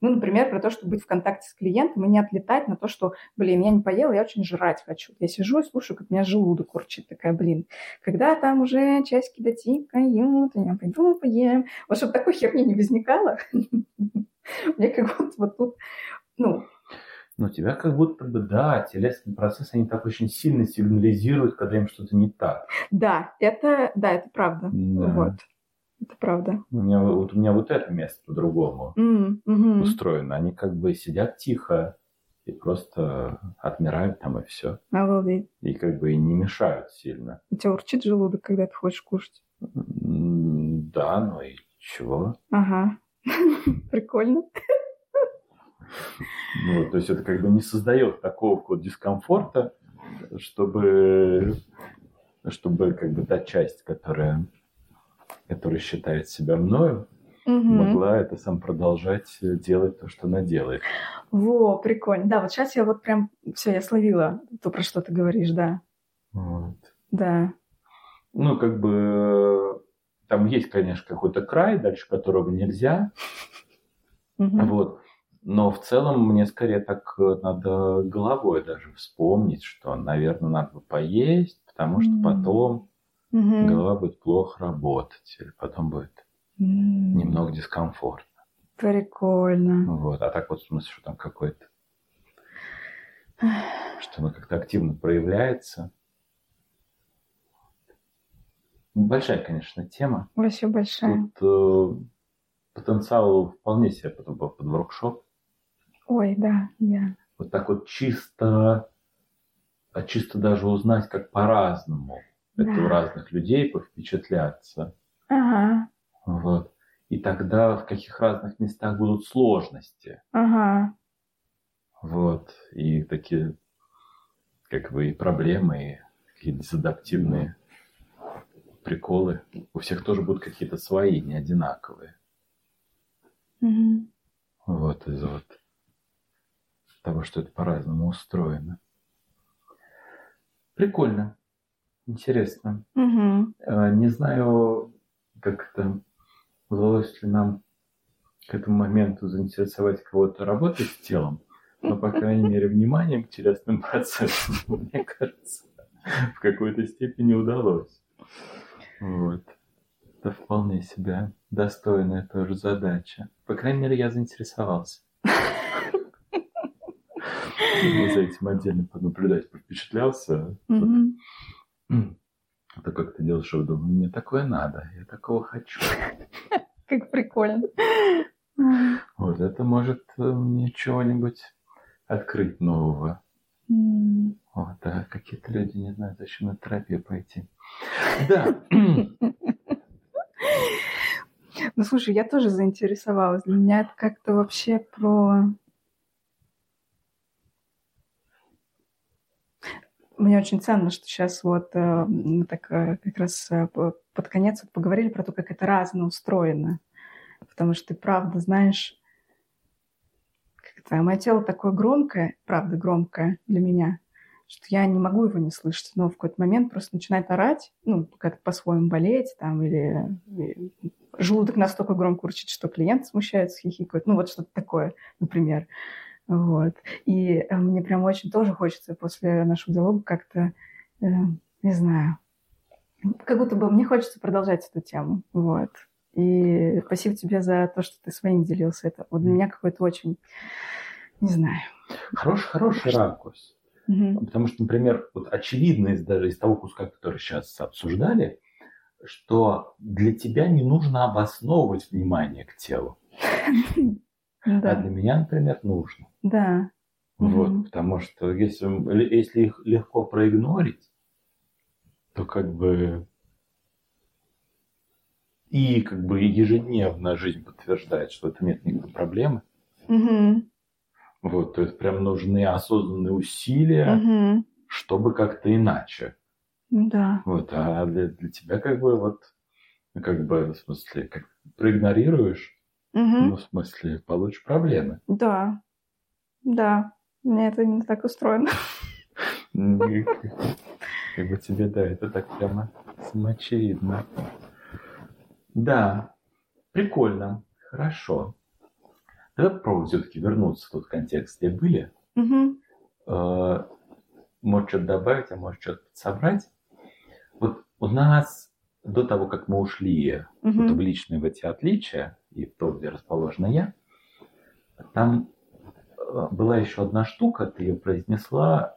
Ну, например, про то, чтобы быть в контакте с клиентом и не отлетать на то, что, блин, я не поела, я очень жрать хочу. Я сижу и слушаю, как у меня желудок урчит, такая, блин, когда там уже часики дотикают, я пойду поем. Вот чтобы такой херни не возникало, мне как будто вот тут, ну... Ну, тебя как будто бы, да, телесные процессы, они так очень сильно сигнализируют, когда им что-то не так. Да, это правда, вот. Это правда. У меня вот это место по-другому устроено. Они как бы сидят тихо и просто отмирают там, и все. Обалдеть. И как бы и не мешают сильно. У тебя урчит желудок, когда ты хочешь кушать? Да, ну и чего? Ага. Прикольно. Ну, то есть это как бы не создает такого вот дискомфорта, чтобы как бы та часть, которая считает себя мною, могла это сам продолжать делать то, что она делает. Во, прикольно. Да, вот сейчас я вот прям... Все, я словила то, про что ты говоришь, да. Вот. Да. Ну, как бы... Там есть, конечно, какой-то край, дальше которого нельзя. Вот. Но в целом мне скорее так надо головой даже вспомнить, что, наверное, надо поесть, потому что потом... Голова будет плохо работать, или потом будет немного дискомфортно. Прикольно. Вот. А так вот в смысле, что там какой-то... что оно как-то активно проявляется. Большая, конечно, тема. Вообще большая. Тут потенциал вполне себе под воркшоп. Ой, да, я. Вот так вот чисто даже узнать, как по-разному. Это у разных людей повпечатляться. Ага. Вот. И тогда в каких разных местах будут сложности. Ага. Вот. И такие, как бы, и проблемы, и какие-то дезадаптивные приколы. У всех тоже будут какие-то свои, не одинаковые. Угу. Вот из-за вот того, что это по-разному устроено. Прикольно. Интересно. Не знаю, как это удалось ли нам к этому моменту заинтересовать кого-то работой с телом, но, по крайней мере, вниманием к телесным процессам, мне кажется, в какой-то степени удалось. Вот. Это вполне себе достойная тоже задача. По крайней мере, я заинтересовался. За этим отдельно понаблюдать, повпечатлялся. Это как ты делаешь, я думаю, мне такое надо, я такого хочу. Как прикольно. Вот это может мне чего-нибудь открыть нового. Вот, а какие-то люди не знают, зачем на терапию пойти. Да. Ну, слушай, я тоже заинтересовалась. Для меня это как-то вообще про... Мне очень ценно, что сейчас вот мы так как раз под конец вот поговорили про то, как это разно устроено. Потому что ты правда знаешь... Как-то мое тело такое громкое, правда громкое для меня, что я не могу его не слышать. Но в какой-то момент просто начинает орать, ну, как-то по-своему болеть, там, или желудок настолько громко урчит, что клиент смущается, хихикает. Ну, вот что-то такое, например. Вот. И мне прям очень тоже хочется после нашего диалога как-то, не знаю, как будто бы мне хочется продолжать эту тему. Вот. И спасибо тебе за то, что ты своим делился. Это вот для меня какой-то очень, не знаю... Хороший ракурс. Угу. Потому что, например, вот очевидно даже из того куска, который сейчас обсуждали, что для тебя не нужно обосновывать внимание к телу. А для меня, например, нужно. Да. Вот, потому что если их легко проигнорить, то как бы... И как бы ежедневно жизнь подтверждает, что это нет никакой проблемы. Mm-hmm. Вот, то есть прям нужны осознанные усилия, mm-hmm. чтобы как-то иначе. Да. Mm-hmm. Вот, а для тебя как бы вот, как бы, в смысле, как проигнорируешь, mm-hmm. ну, в смысле, получишь проблемы. Да, да, мне это не так устроено. Как бы тебе, да, это так прямо самоочевидно. Да, прикольно, хорошо. Давай попробуем все-таки вернуться в тот контекст, где были. Mm-hmm. Может, что-то добавить, а может, что-то подсобрать. Вот у нас до того, как мы ушли mm-hmm. вот в личные в эти отличия и в то, где расположена я, там была еще одна штука, ты ее произнесла,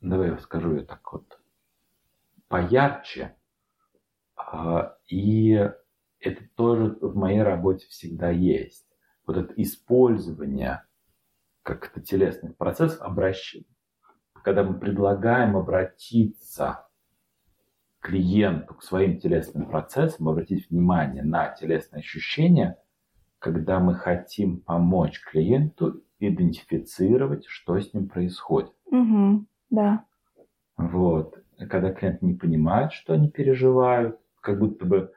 давай я скажу ее так вот поярче. И это тоже в моей работе всегда есть. Вот это использование как-то телесных процессов, когда мы предлагаем обратиться клиенту к своим телесным процессам, обратить внимание на телесные ощущения, когда мы хотим помочь клиенту идентифицировать, что с ним происходит. Угу, да. Вот. Когда клиент не понимает, что они переживают, как будто бы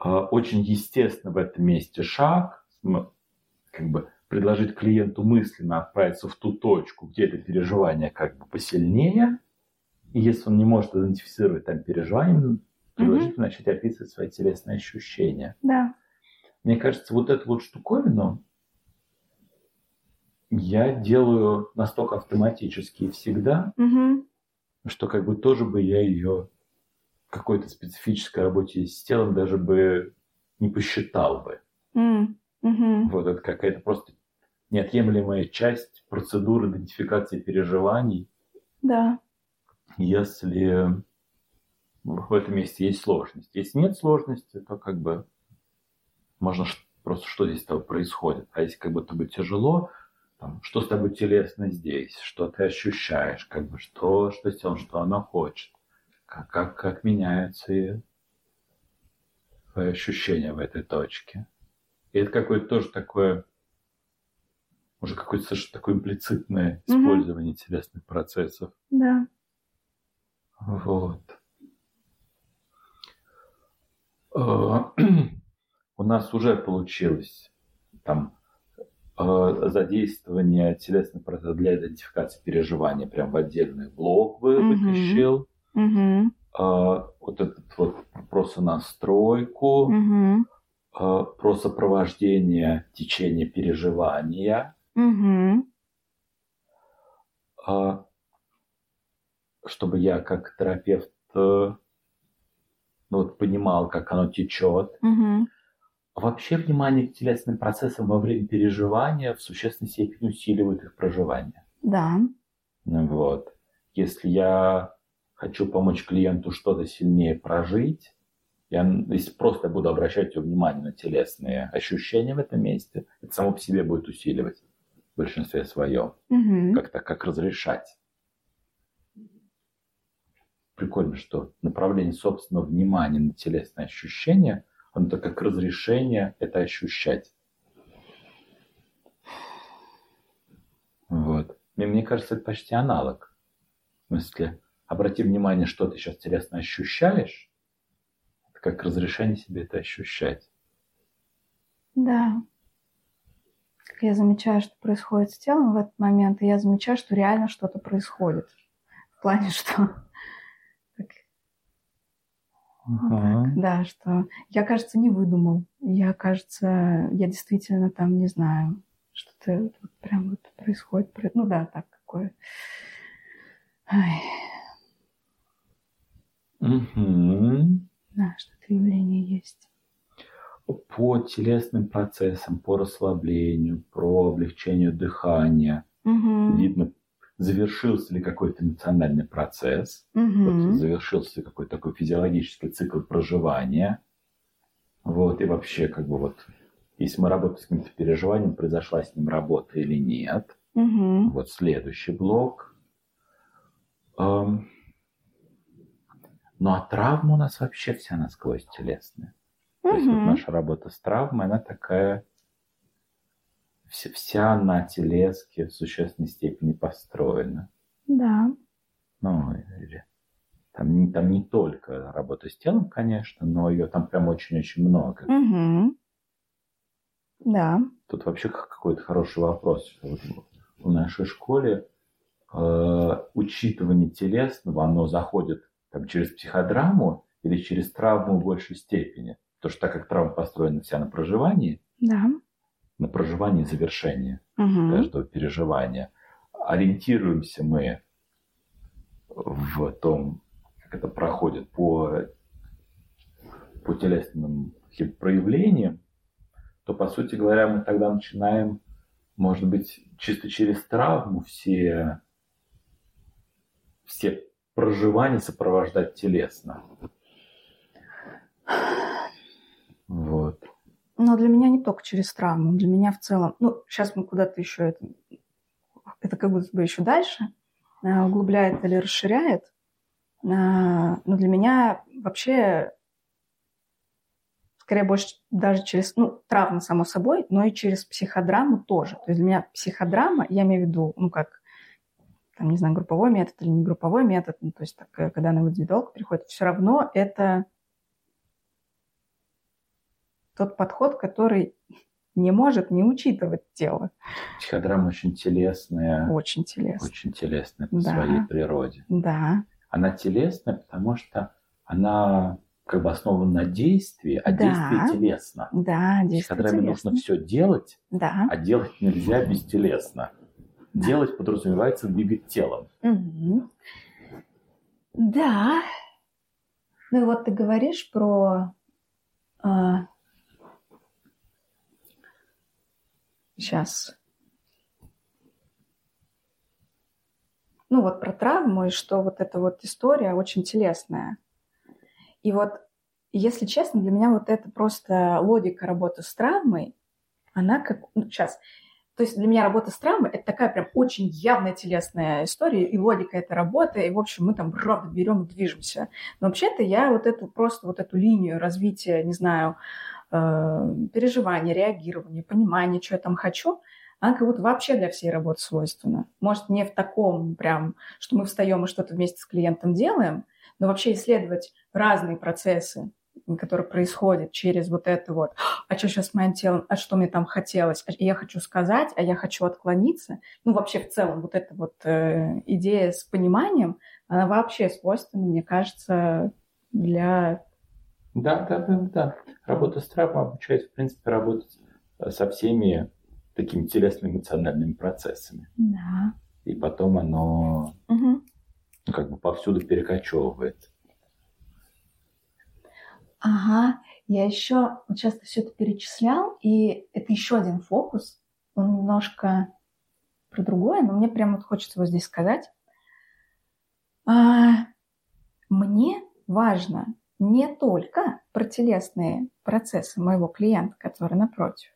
очень естественно в этом месте шаг, как бы предложить клиенту мысленно отправиться в ту точку, где это переживание как бы посильнее, и если он не может идентифицировать там переживание, предложить mm-hmm. начать описывать свои телесные ощущения. Да. Мне кажется, вот эту вот штуковину я делаю настолько автоматически и всегда, mm-hmm. что как бы тоже бы я ее... какой-то специфической работе с телом даже бы не посчитал бы. Mm-hmm. Вот это какая-то просто неотъемлемая часть процедуры идентификации переживаний. Да. Если в этом месте есть сложность. Если нет сложности, то как бы можно просто что здесь с тобой происходит. А если как бы тобой тяжело, там, что с тобой телесно здесь, что ты ощущаешь, как бы что с телом, что оно хочет. Как меняются твои ощущения в этой точке. И это какое-то тоже такое, уже какое-то совершенно такое имплицитное mm-hmm. использование телесных процессов. Да. Вот. У нас уже получилось там задействование телесных процессов для идентификации переживания прям в отдельный блок вытащил. Mm-hmm. Uh-huh. Вот этот вот про сонастройку, uh-huh. Про сопровождение течения переживания, uh-huh. Чтобы я как терапевт понимал, как оно течет. Uh-huh. А вообще внимание к телесным процессам во время переживания в существенной степени усиливает их проживание. Да. Вот. Если я хочу помочь клиенту что-то сильнее прожить, если просто буду обращать его внимание на телесные ощущения в этом месте, это само по себе будет усиливать в большинстве своем. Угу. Как-то как разрешать. Прикольно, что направление собственного внимания на телесные ощущения это как разрешение это ощущать. Вот. И мне кажется, это почти аналог. В смысле, обрати внимание, что ты сейчас телесно ощущаешь, это как разрешение себе это ощущать. Да. Я замечаю, что происходит с телом в этот момент, и я замечаю, что реально что-то происходит. В плане, что... Вот так, да, что я, кажется, не выдумал. Я, кажется, я действительно там не знаю, что-то вот прям вот происходит. Ну да, так какое. Да, что-то явление есть. По телесным процессам, по расслаблению, про облегчению дыхания видно, завершился ли какой-то эмоциональный процесс, вот, завершился ли какой-то такой физиологический цикл проживания. Вот, и вообще, как бы вот, если мы работаем с каким-то переживанием, произошла с ним работа или нет. Вот следующий блок. Ну а травма у нас вообще вся насквозь телесная. То есть вот наша работа с травмой, она такая... Вся на телеске в существенной степени построена. Да. Ну, или там не только работа с телом, конечно, но ее там прям очень-очень много. Да. Тут вообще какой-то хороший вопрос. В нашей школе учитывание телесного, оно заходит там, через психодраму или через травму в большей степени. Потому что так как травма построена вся на проживании, да. На проживание и завершение каждого переживания. Ориентируемся мы в том, как это проходит по телесным проявлениям, то, по сути говоря, мы тогда начинаем, может быть, чисто через травму все проживания сопровождать телесно. Вот. Но для меня не только через травму, для меня в целом... Ну, сейчас мы куда-то еще это как будто бы еще дальше углубляет или расширяет. Но для меня вообще скорее больше даже через... Ну, травма, само собой, но и через психодраму тоже. То есть для меня психодрама, я имею в виду, ну, как, там, не знаю, групповой метод или не групповой метод, ну, то есть так, когда она в индивидуалку приходит, все равно это... Тот подход, который не может не учитывать тело. Психодрама очень телесная. Очень телесная. Очень телесная по своей природе. Да. Она телесная, потому что она как бы основана на действии, а действие телесно. Да, действие телесно. Психодраме нужно все делать, а делать нельзя бестелесно. Да. Делать подразумевается двигать телом. Да. Ну и вот ты говоришь про... Сейчас. Ну вот про травму, и что вот эта вот история очень телесная. И вот, если честно, для меня вот это просто логика работы с травмой, она как... Ну, сейчас. То есть для меня работа с травмой – это такая прям очень явная телесная история, и логика этой работы, и, в общем, мы там ровно берем и движемся. Но вообще-то я вот эту просто вот эту линию развития, не знаю, переживания, реагирования, понимания, что я там хочу, она как будто вообще для всей работы свойственна. Может, не в таком прям, что мы встаем и что-то вместе с клиентом делаем, но вообще исследовать разные процессы, которые происходят через вот это вот, а что сейчас с моим телом, а что мне там хотелось, а я хочу сказать, а я хочу отклониться. Ну, вообще в целом вот эта вот идея с пониманием, она вообще свойственна, мне кажется, для... Да. Работа с травмой обучает, в принципе, работать со всеми такими телесными эмоциональными процессами. Да. И потом оно как бы повсюду перекочевывает. Ага. Я еще часто все это перечислял, и это еще один фокус. Он немножко про другое, но мне прямо вот хочется его здесь сказать. Мне важно... не только про телесные процессы моего клиента, который напротив,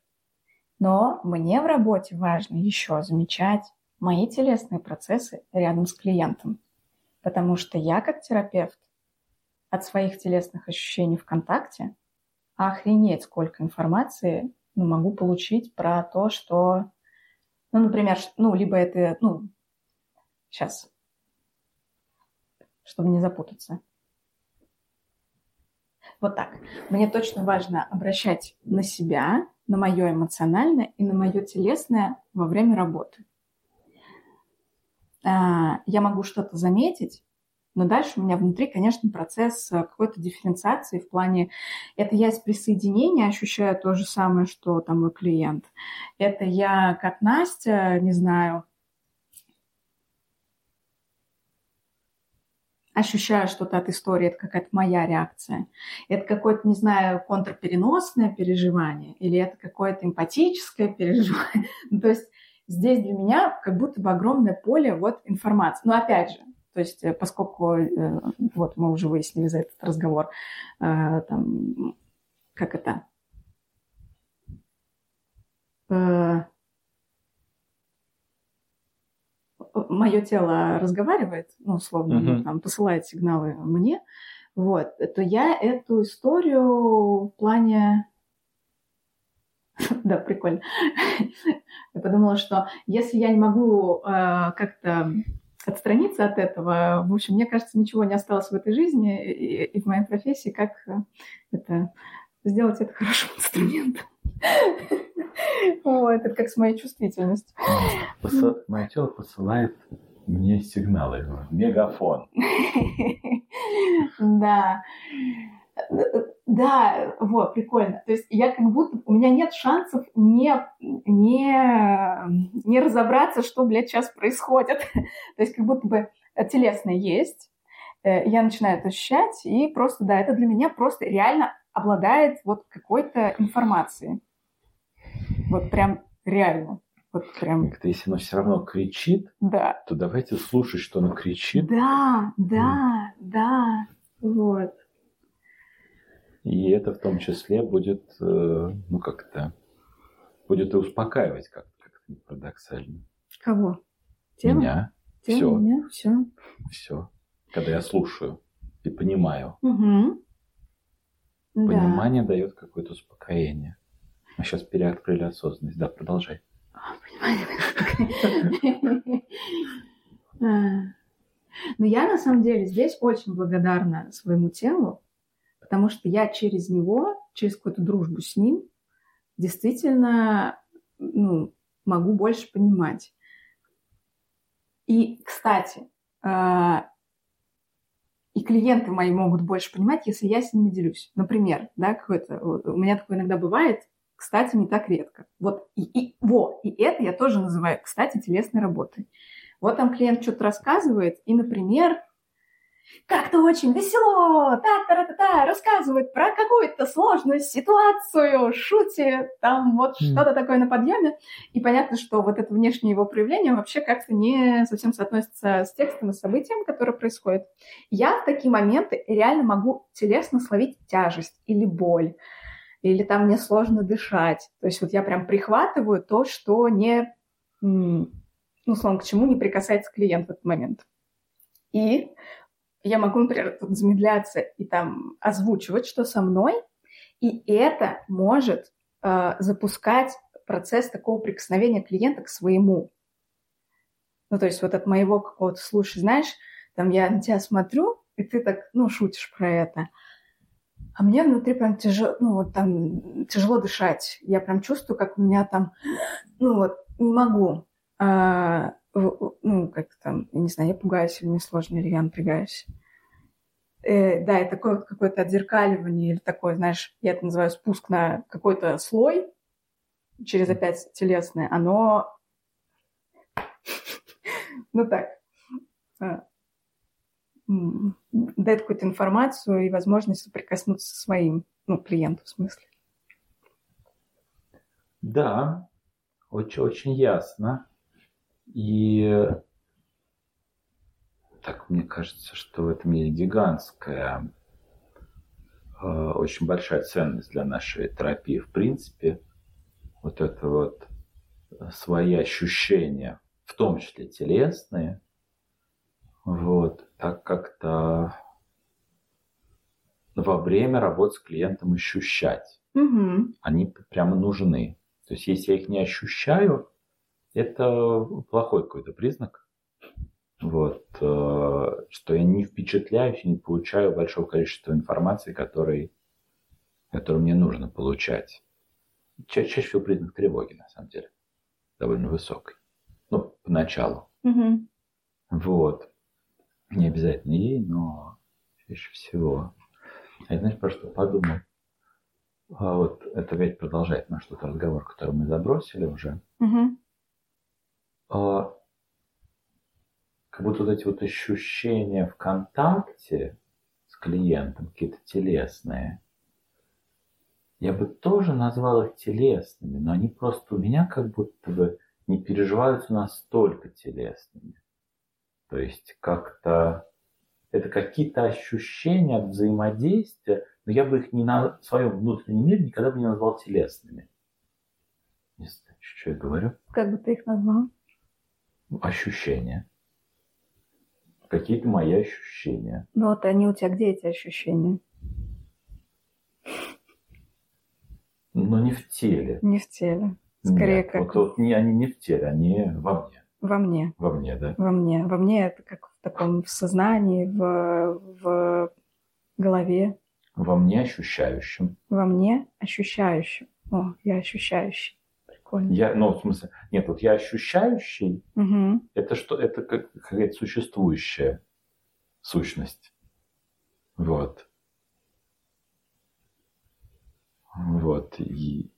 но мне в работе важно еще замечать мои телесные процессы рядом с клиентом, потому что я, как терапевт, от своих телесных ощущений в контакте охренеть, сколько информации могу получить про то, что, например, либо это, сейчас, чтобы не запутаться. Вот так. Мне точно важно обращать на себя, на мое эмоциональное и на мое телесное во время работы. Я могу что-то заметить, но дальше у меня внутри, конечно, процесс какой-то дифференциации в плане это я с присоединения ощущаю то же самое, что там мой клиент. Это я, как Настя, не знаю, ощущаю что-то от истории, это какая-то моя реакция. Это какое-то, не знаю, контрпереносное переживание или это какое-то эмпатическое переживание. То есть здесь для меня как будто бы огромное поле информации. Но опять же, то есть, поскольку мы уже выяснили за этот разговор, как это? Мое тело разговаривает, условно, посылает сигналы мне, то я эту историю в плане... Да, прикольно. Я подумала, что если я не могу как-то... отстраниться от этого. В общем, мне кажется, ничего не осталось в этой жизни и в моей профессии, как это, сделать это хорошим инструментом. Это как с моей чувствительностью. Мое тело посылает мне сигналы. Мегафон. Да. Да, прикольно. То есть я как будто... У меня нет шансов не разобраться, что, блядь, сейчас происходит. То есть как будто бы телесное есть. Я начинаю это ощущать. И просто, да, это для меня просто реально обладает какой-то информацией. Прям реально. Прям... Если она все равно кричит, да, то давайте слушать, что она кричит. Да, да, да. И это в том числе будет, будет и успокаивать как-то парадоксально. Кого? Тема? Меня. Тема, меня, все. Все. Когда я слушаю и понимаю. Угу. Понимание дает какое-то успокоение. Мы сейчас переоткрыли осознанность. Да, продолжай. Понимание. Но я на самом деле здесь очень благодарна своему телу, потому что я через него, через какую-то дружбу с ним, действительно, могу больше понимать. И, кстати, и клиенты мои могут больше понимать, если я с ними делюсь. Например, да, какой-то, у меня такое иногда бывает, кстати, не так редко. И это я тоже называю, кстати, телесной работой. Там клиент что-то рассказывает, и, например, как-то очень весело, та-та-та-та, рассказывает про какую-то сложную ситуацию, шутит, что-то такое на подъеме. И понятно, что это внешнее его проявление вообще как-то не совсем соотносится с текстом и событием, которое происходит. Я в такие моменты реально могу телесно словить тяжесть или боль, или мне сложно дышать. То есть я прям прихватываю то, что не, к чему не прикасается клиент в этот момент. И... Я могу, например, тут замедляться и озвучивать, что со мной, и это может запускать процесс такого прикосновения клиента к своему. То есть от моего какого-то, слушай, знаешь, я на тебя смотрю, и ты так, шутишь про это. А мне внутри прям тяжело, тяжело дышать. Я прям чувствую, как у меня не могу... я не знаю, я пугаюсь или мне сложно, или я напрягаюсь. Да, и такое какое-то отзеркаливание, или такое, знаешь, я это называю спуск на какой-то слой, через опять телесное, оно... дает какую-то информацию и возможность соприкоснуться со своим, клиентом в смысле. Да, очень ясно. И так мне кажется, что в этом есть гигантская, очень большая ценность для нашей терапии. В принципе, свои ощущения, в том числе телесные, так как-то время работы с клиентом ощущать. Угу. Они прямо нужны. То есть, если я их не ощущаю, это плохой какой-то признак. Вот, что я не впечатляюсь и не получаю большого количества информации, которую мне нужно получать. Чаще всего признак тревоги, на самом деле, довольно высокий. Ну, поначалу. Угу. Вот. Не обязательно ей, но чаще всего. А я, знаешь, про что подумал? А вот это ведь продолжает наш тот разговор, который мы забросили уже. Угу. Как будто вот эти вот ощущения в контакте с клиентом, какие-то телесные, я бы тоже назвал их телесными, но они просто у меня как будто бы не переживаются настолько телесными. То есть как-то это какие-то ощущения от взаимодействия, но я бы их не на своем внутреннем мире никогда бы не назвал телесными. Не знаю, что я говорю. Как бы ты их назвал? Ощущения. Какие-то мои ощущения. Ну вот они у тебя, где эти ощущения? Ну, не в теле. Не в теле. Скорее нет, как... Вот не, они не в теле, они во мне. Во мне. Во мне, да? Во мне. Во мне это как в таком сознании, в голове. Во мне ощущающим. Во мне ощущающим. О, я ощущающий. Прикольно. Я, ну, в смысле... Нет, вот я ощущающий, угу. Это что? Это как, какая-то существующая сущность. Вот. Вот. И...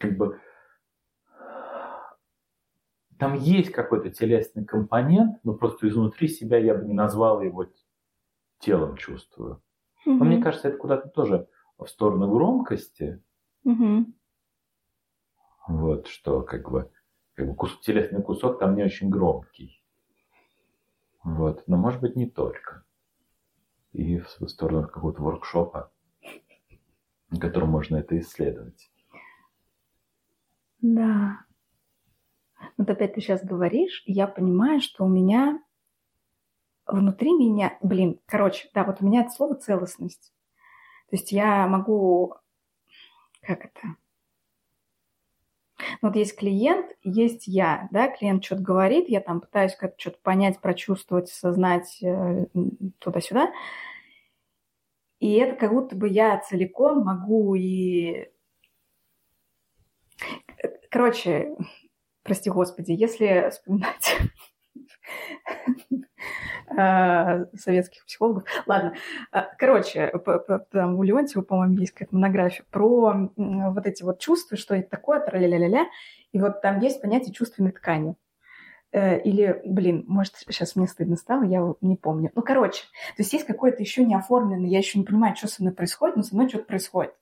Как бы там есть какой-то телесный компонент, но просто изнутри себя я бы не назвал его телом чувствую. Угу. Но мне кажется, это куда-то тоже в сторону громкости. Угу. Вот что как бы телесный кусок там не очень громкий. Вот. Но может быть не только. И в сторону какого-то воркшопа, на котором можно это исследовать. Да. Вот опять ты сейчас говоришь, и я понимаю, что у меня внутри меня... Блин, короче, да, вот у меня это слово целостность. То есть я могу... Как это? Вот есть клиент, есть я, да, клиент что-то говорит, я там пытаюсь как-то что-то понять, прочувствовать, осознать туда-сюда. И это как будто бы я целиком могу и... Короче, прости господи, если вспоминать советских психологов... Ладно, короче, там у Леонтьева, по-моему, есть какая-то монография про вот эти вот чувства, что это такое, тра-ля-ля-ля-ля. И вот там есть понятие чувственной ткани. Или, блин, может, сейчас мне стыдно стало, я не помню. Ну, короче, то есть какое-то еще не оформленное, я еще не понимаю, что со мной происходит, но со мной что-то происходит.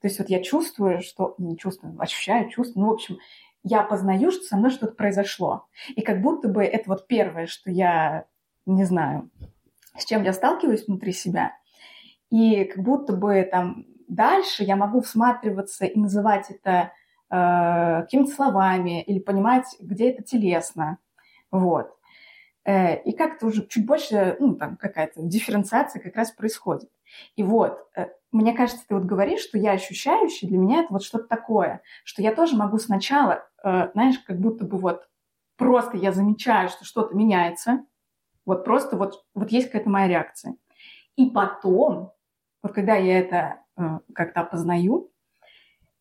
То есть вот я чувствую, что... Не чувствую, ощущаю, чувствую. Ну, в общем, я познаю, что со мной что-то произошло. И как будто бы это вот первое, что я не знаю, с чем я сталкиваюсь внутри себя. И как будто бы там дальше я могу всматриваться и называть это какими-то словами или понимать, где это телесно. Вот. И как-то уже чуть больше, ну, там, какая-то дифференциация как раз происходит. И вот, мне кажется, ты вот говоришь, что я ощущающий, для меня это вот что-то такое, что я тоже могу сначала, знаешь, как будто бы вот просто я замечаю, что что-то меняется, вот просто вот есть какая-то моя реакция. И потом, вот когда я это как-то опознаю,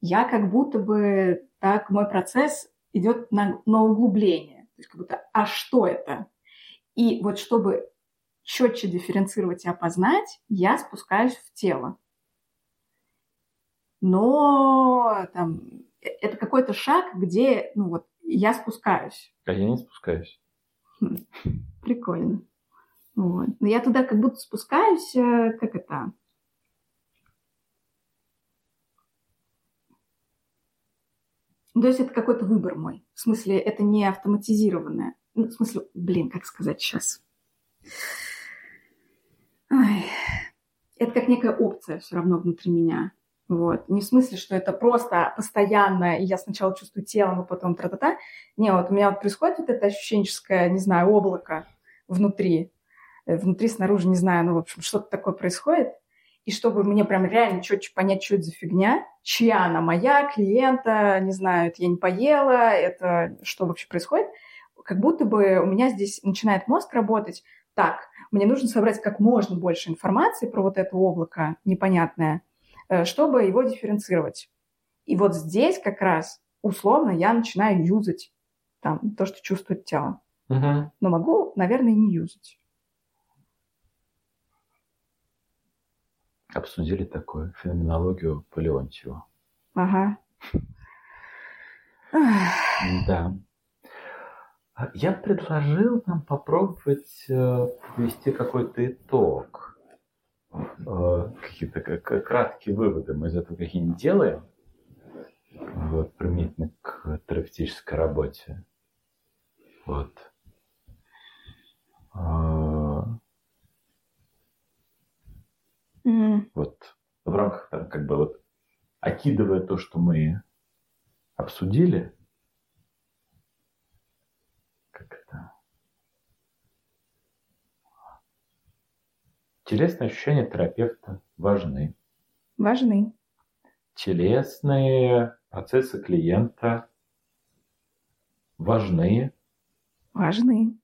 я как будто бы так, мой процесс идет на углубление. То есть как будто, а что это? И вот чтобы четче дифференцировать и опознать, я спускаюсь в тело. Но там, это какой-то шаг, где ну, вот, я спускаюсь. А я не спускаюсь. Прикольно. Вот. Но я туда как будто спускаюсь, как это... То есть это какой-то выбор мой. В смысле, это не автоматизированное. Ну, в смысле, блин, как сказать сейчас? Ой. Это как некая опция все равно внутри меня. Вот. Не в смысле, что это просто постоянно, и я сначала чувствую телом, а потом тра-та-та. Не, вот у меня вот происходит вот это ощущенческое, не знаю, облако. внутри, снаружи, не знаю, ну, в общем, что-то такое происходит, и чтобы мне прям реально четче понять, что это за фигня, чья она моя, клиента, не знаю, это я не поела, это что вообще происходит, как будто бы у меня здесь начинает мозг работать так, мне нужно собрать как можно больше информации про вот это облако непонятное, чтобы его дифференцировать. И вот здесь как раз условно я начинаю юзать там, то, что чувствует тело. Uh-huh. Но могу, наверное, не юзать. Обсудили такую феноменологию по Леонтьеву. Ага. Да. Я предложил нам попробовать ввести какой-то итог. Какие-то краткие выводы мы из этого какие-нибудь делаем. Вот, применительно к терапевтической работе. Вот. Вот в рамках там, как бы вот окидывая то, что мы обсудили, как это телесные ощущения терапевта важны. Важны. Телесные процессы клиента важны. Важны.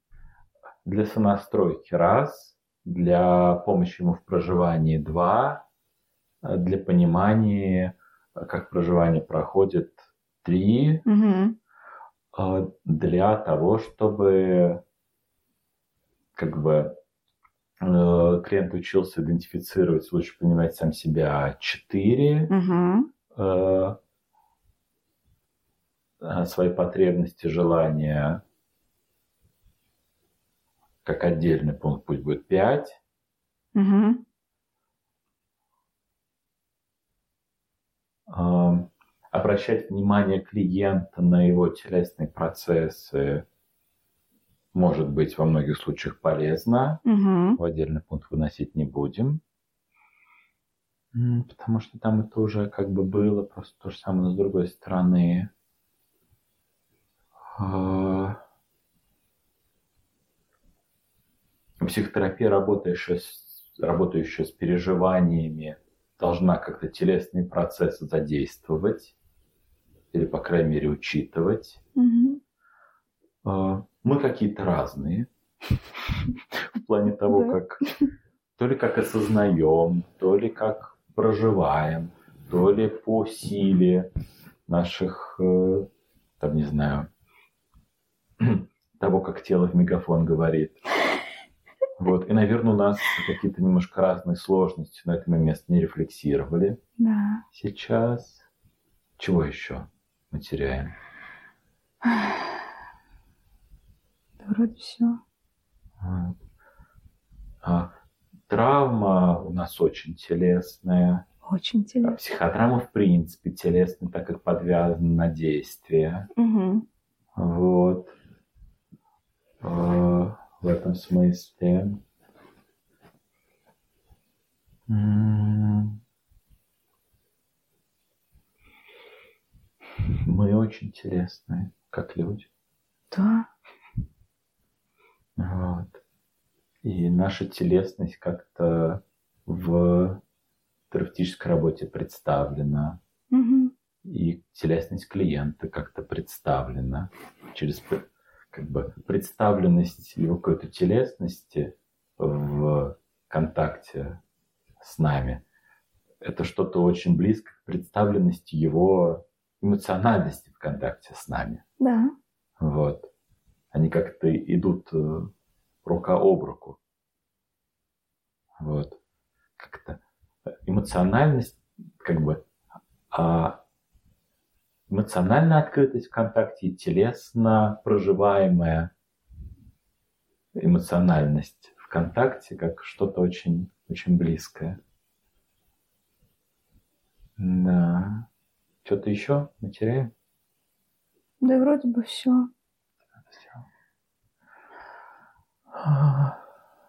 Для сонастройки раз, для помощи ему в проживании два, для понимания, как проживание проходит три, угу. Для того, чтобы как бы клиент учился идентифицировать, лучше понимать сам себя 4, угу. Свои потребности, желания, как отдельный пункт, пусть будет 5. Угу. Обращать внимание клиента на его телесные процессы может быть во многих случаях полезно. Угу. В отдельный пункт выносить не будем. Потому что там это уже как бы было, просто то же самое, но с другой стороны. Психотерапия, работающая с переживаниями, должна как-то телесные процессы задействовать или, по крайней мере, учитывать. Mm-hmm. Мы какие-то разные в плане того, как то ли как осознаем, то ли как проживаем, то ли по силе наших, там, не знаю, того, как тело в мегафон говорит. Вот. И, наверное, у нас какие-то немножко разные сложности, но это мы место не рефлексировали. Да. Сейчас. Чего еще мы теряем? Да вроде все. Травма у нас очень телесная. Очень телесная. Психотравма, в принципе, телесная, так как подвязана на действие. Угу. Вот. В этом смысле. Мы очень интересные, как люди. Да. Вот. И наша телесность как-то в терапевтической работе представлена. Угу. И телесность клиента как-то представлена через... как бы представленность его какой-то телесности в контакте с нами. Это что-то очень близко к представленности его эмоциональности в контакте с нами. Да. Вот. Они как-то идут рука об руку. Вот. Как-то эмоциональность, как бы эмоциональная открытость в контакте и телесно проживаемая эмоциональность в контакте как что-то очень, очень близкое. Да. Что-то еще мы теряем? Да вроде бы все.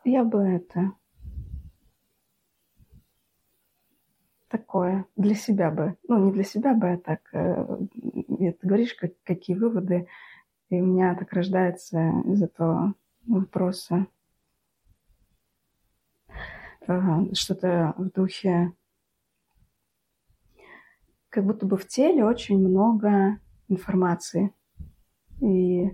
Я бы это... Такое для себя бы. Ну, не для себя бы, а так. Ты говоришь, какие выводы. И у меня так рождается из этого вопроса. что-то в духе, как будто бы в теле очень много информации. И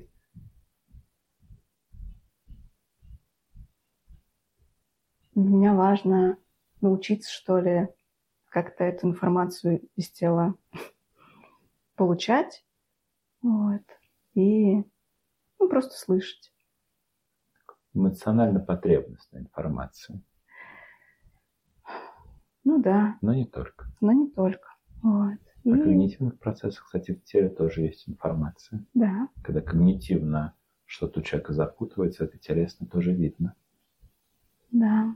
для меня важно научиться, что ли, как-то эту информацию из тела получать. Вот. И просто слышать. Эмоционально потребностная информация. Ну да. Но не только. Вот. О когнитивных процессах, кстати, в теле тоже есть информация. Да. Когда когнитивно что-то у человека запутывается, это телесно тоже видно. Да.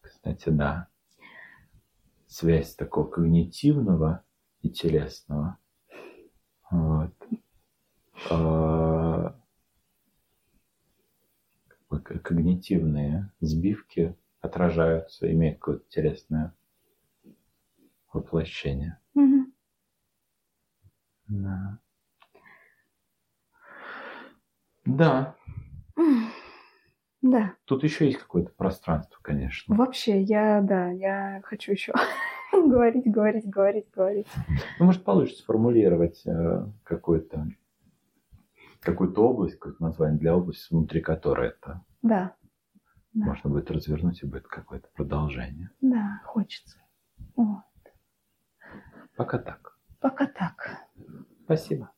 Кстати, да. Связь такого когнитивного и телесного. Вот. Когнитивные сбивки отражаются, имеют какое-то телесное воплощение. Угу. Да. Да. Да. Тут еще есть какое-то пространство, конечно. Вообще, я хочу еще говорить. Ну, может, получится сформулировать какую-то область, какое-то название для области, внутри которой это можно будет развернуть, и будет какое-то продолжение. Да, хочется. Вот. Пока так. Спасибо.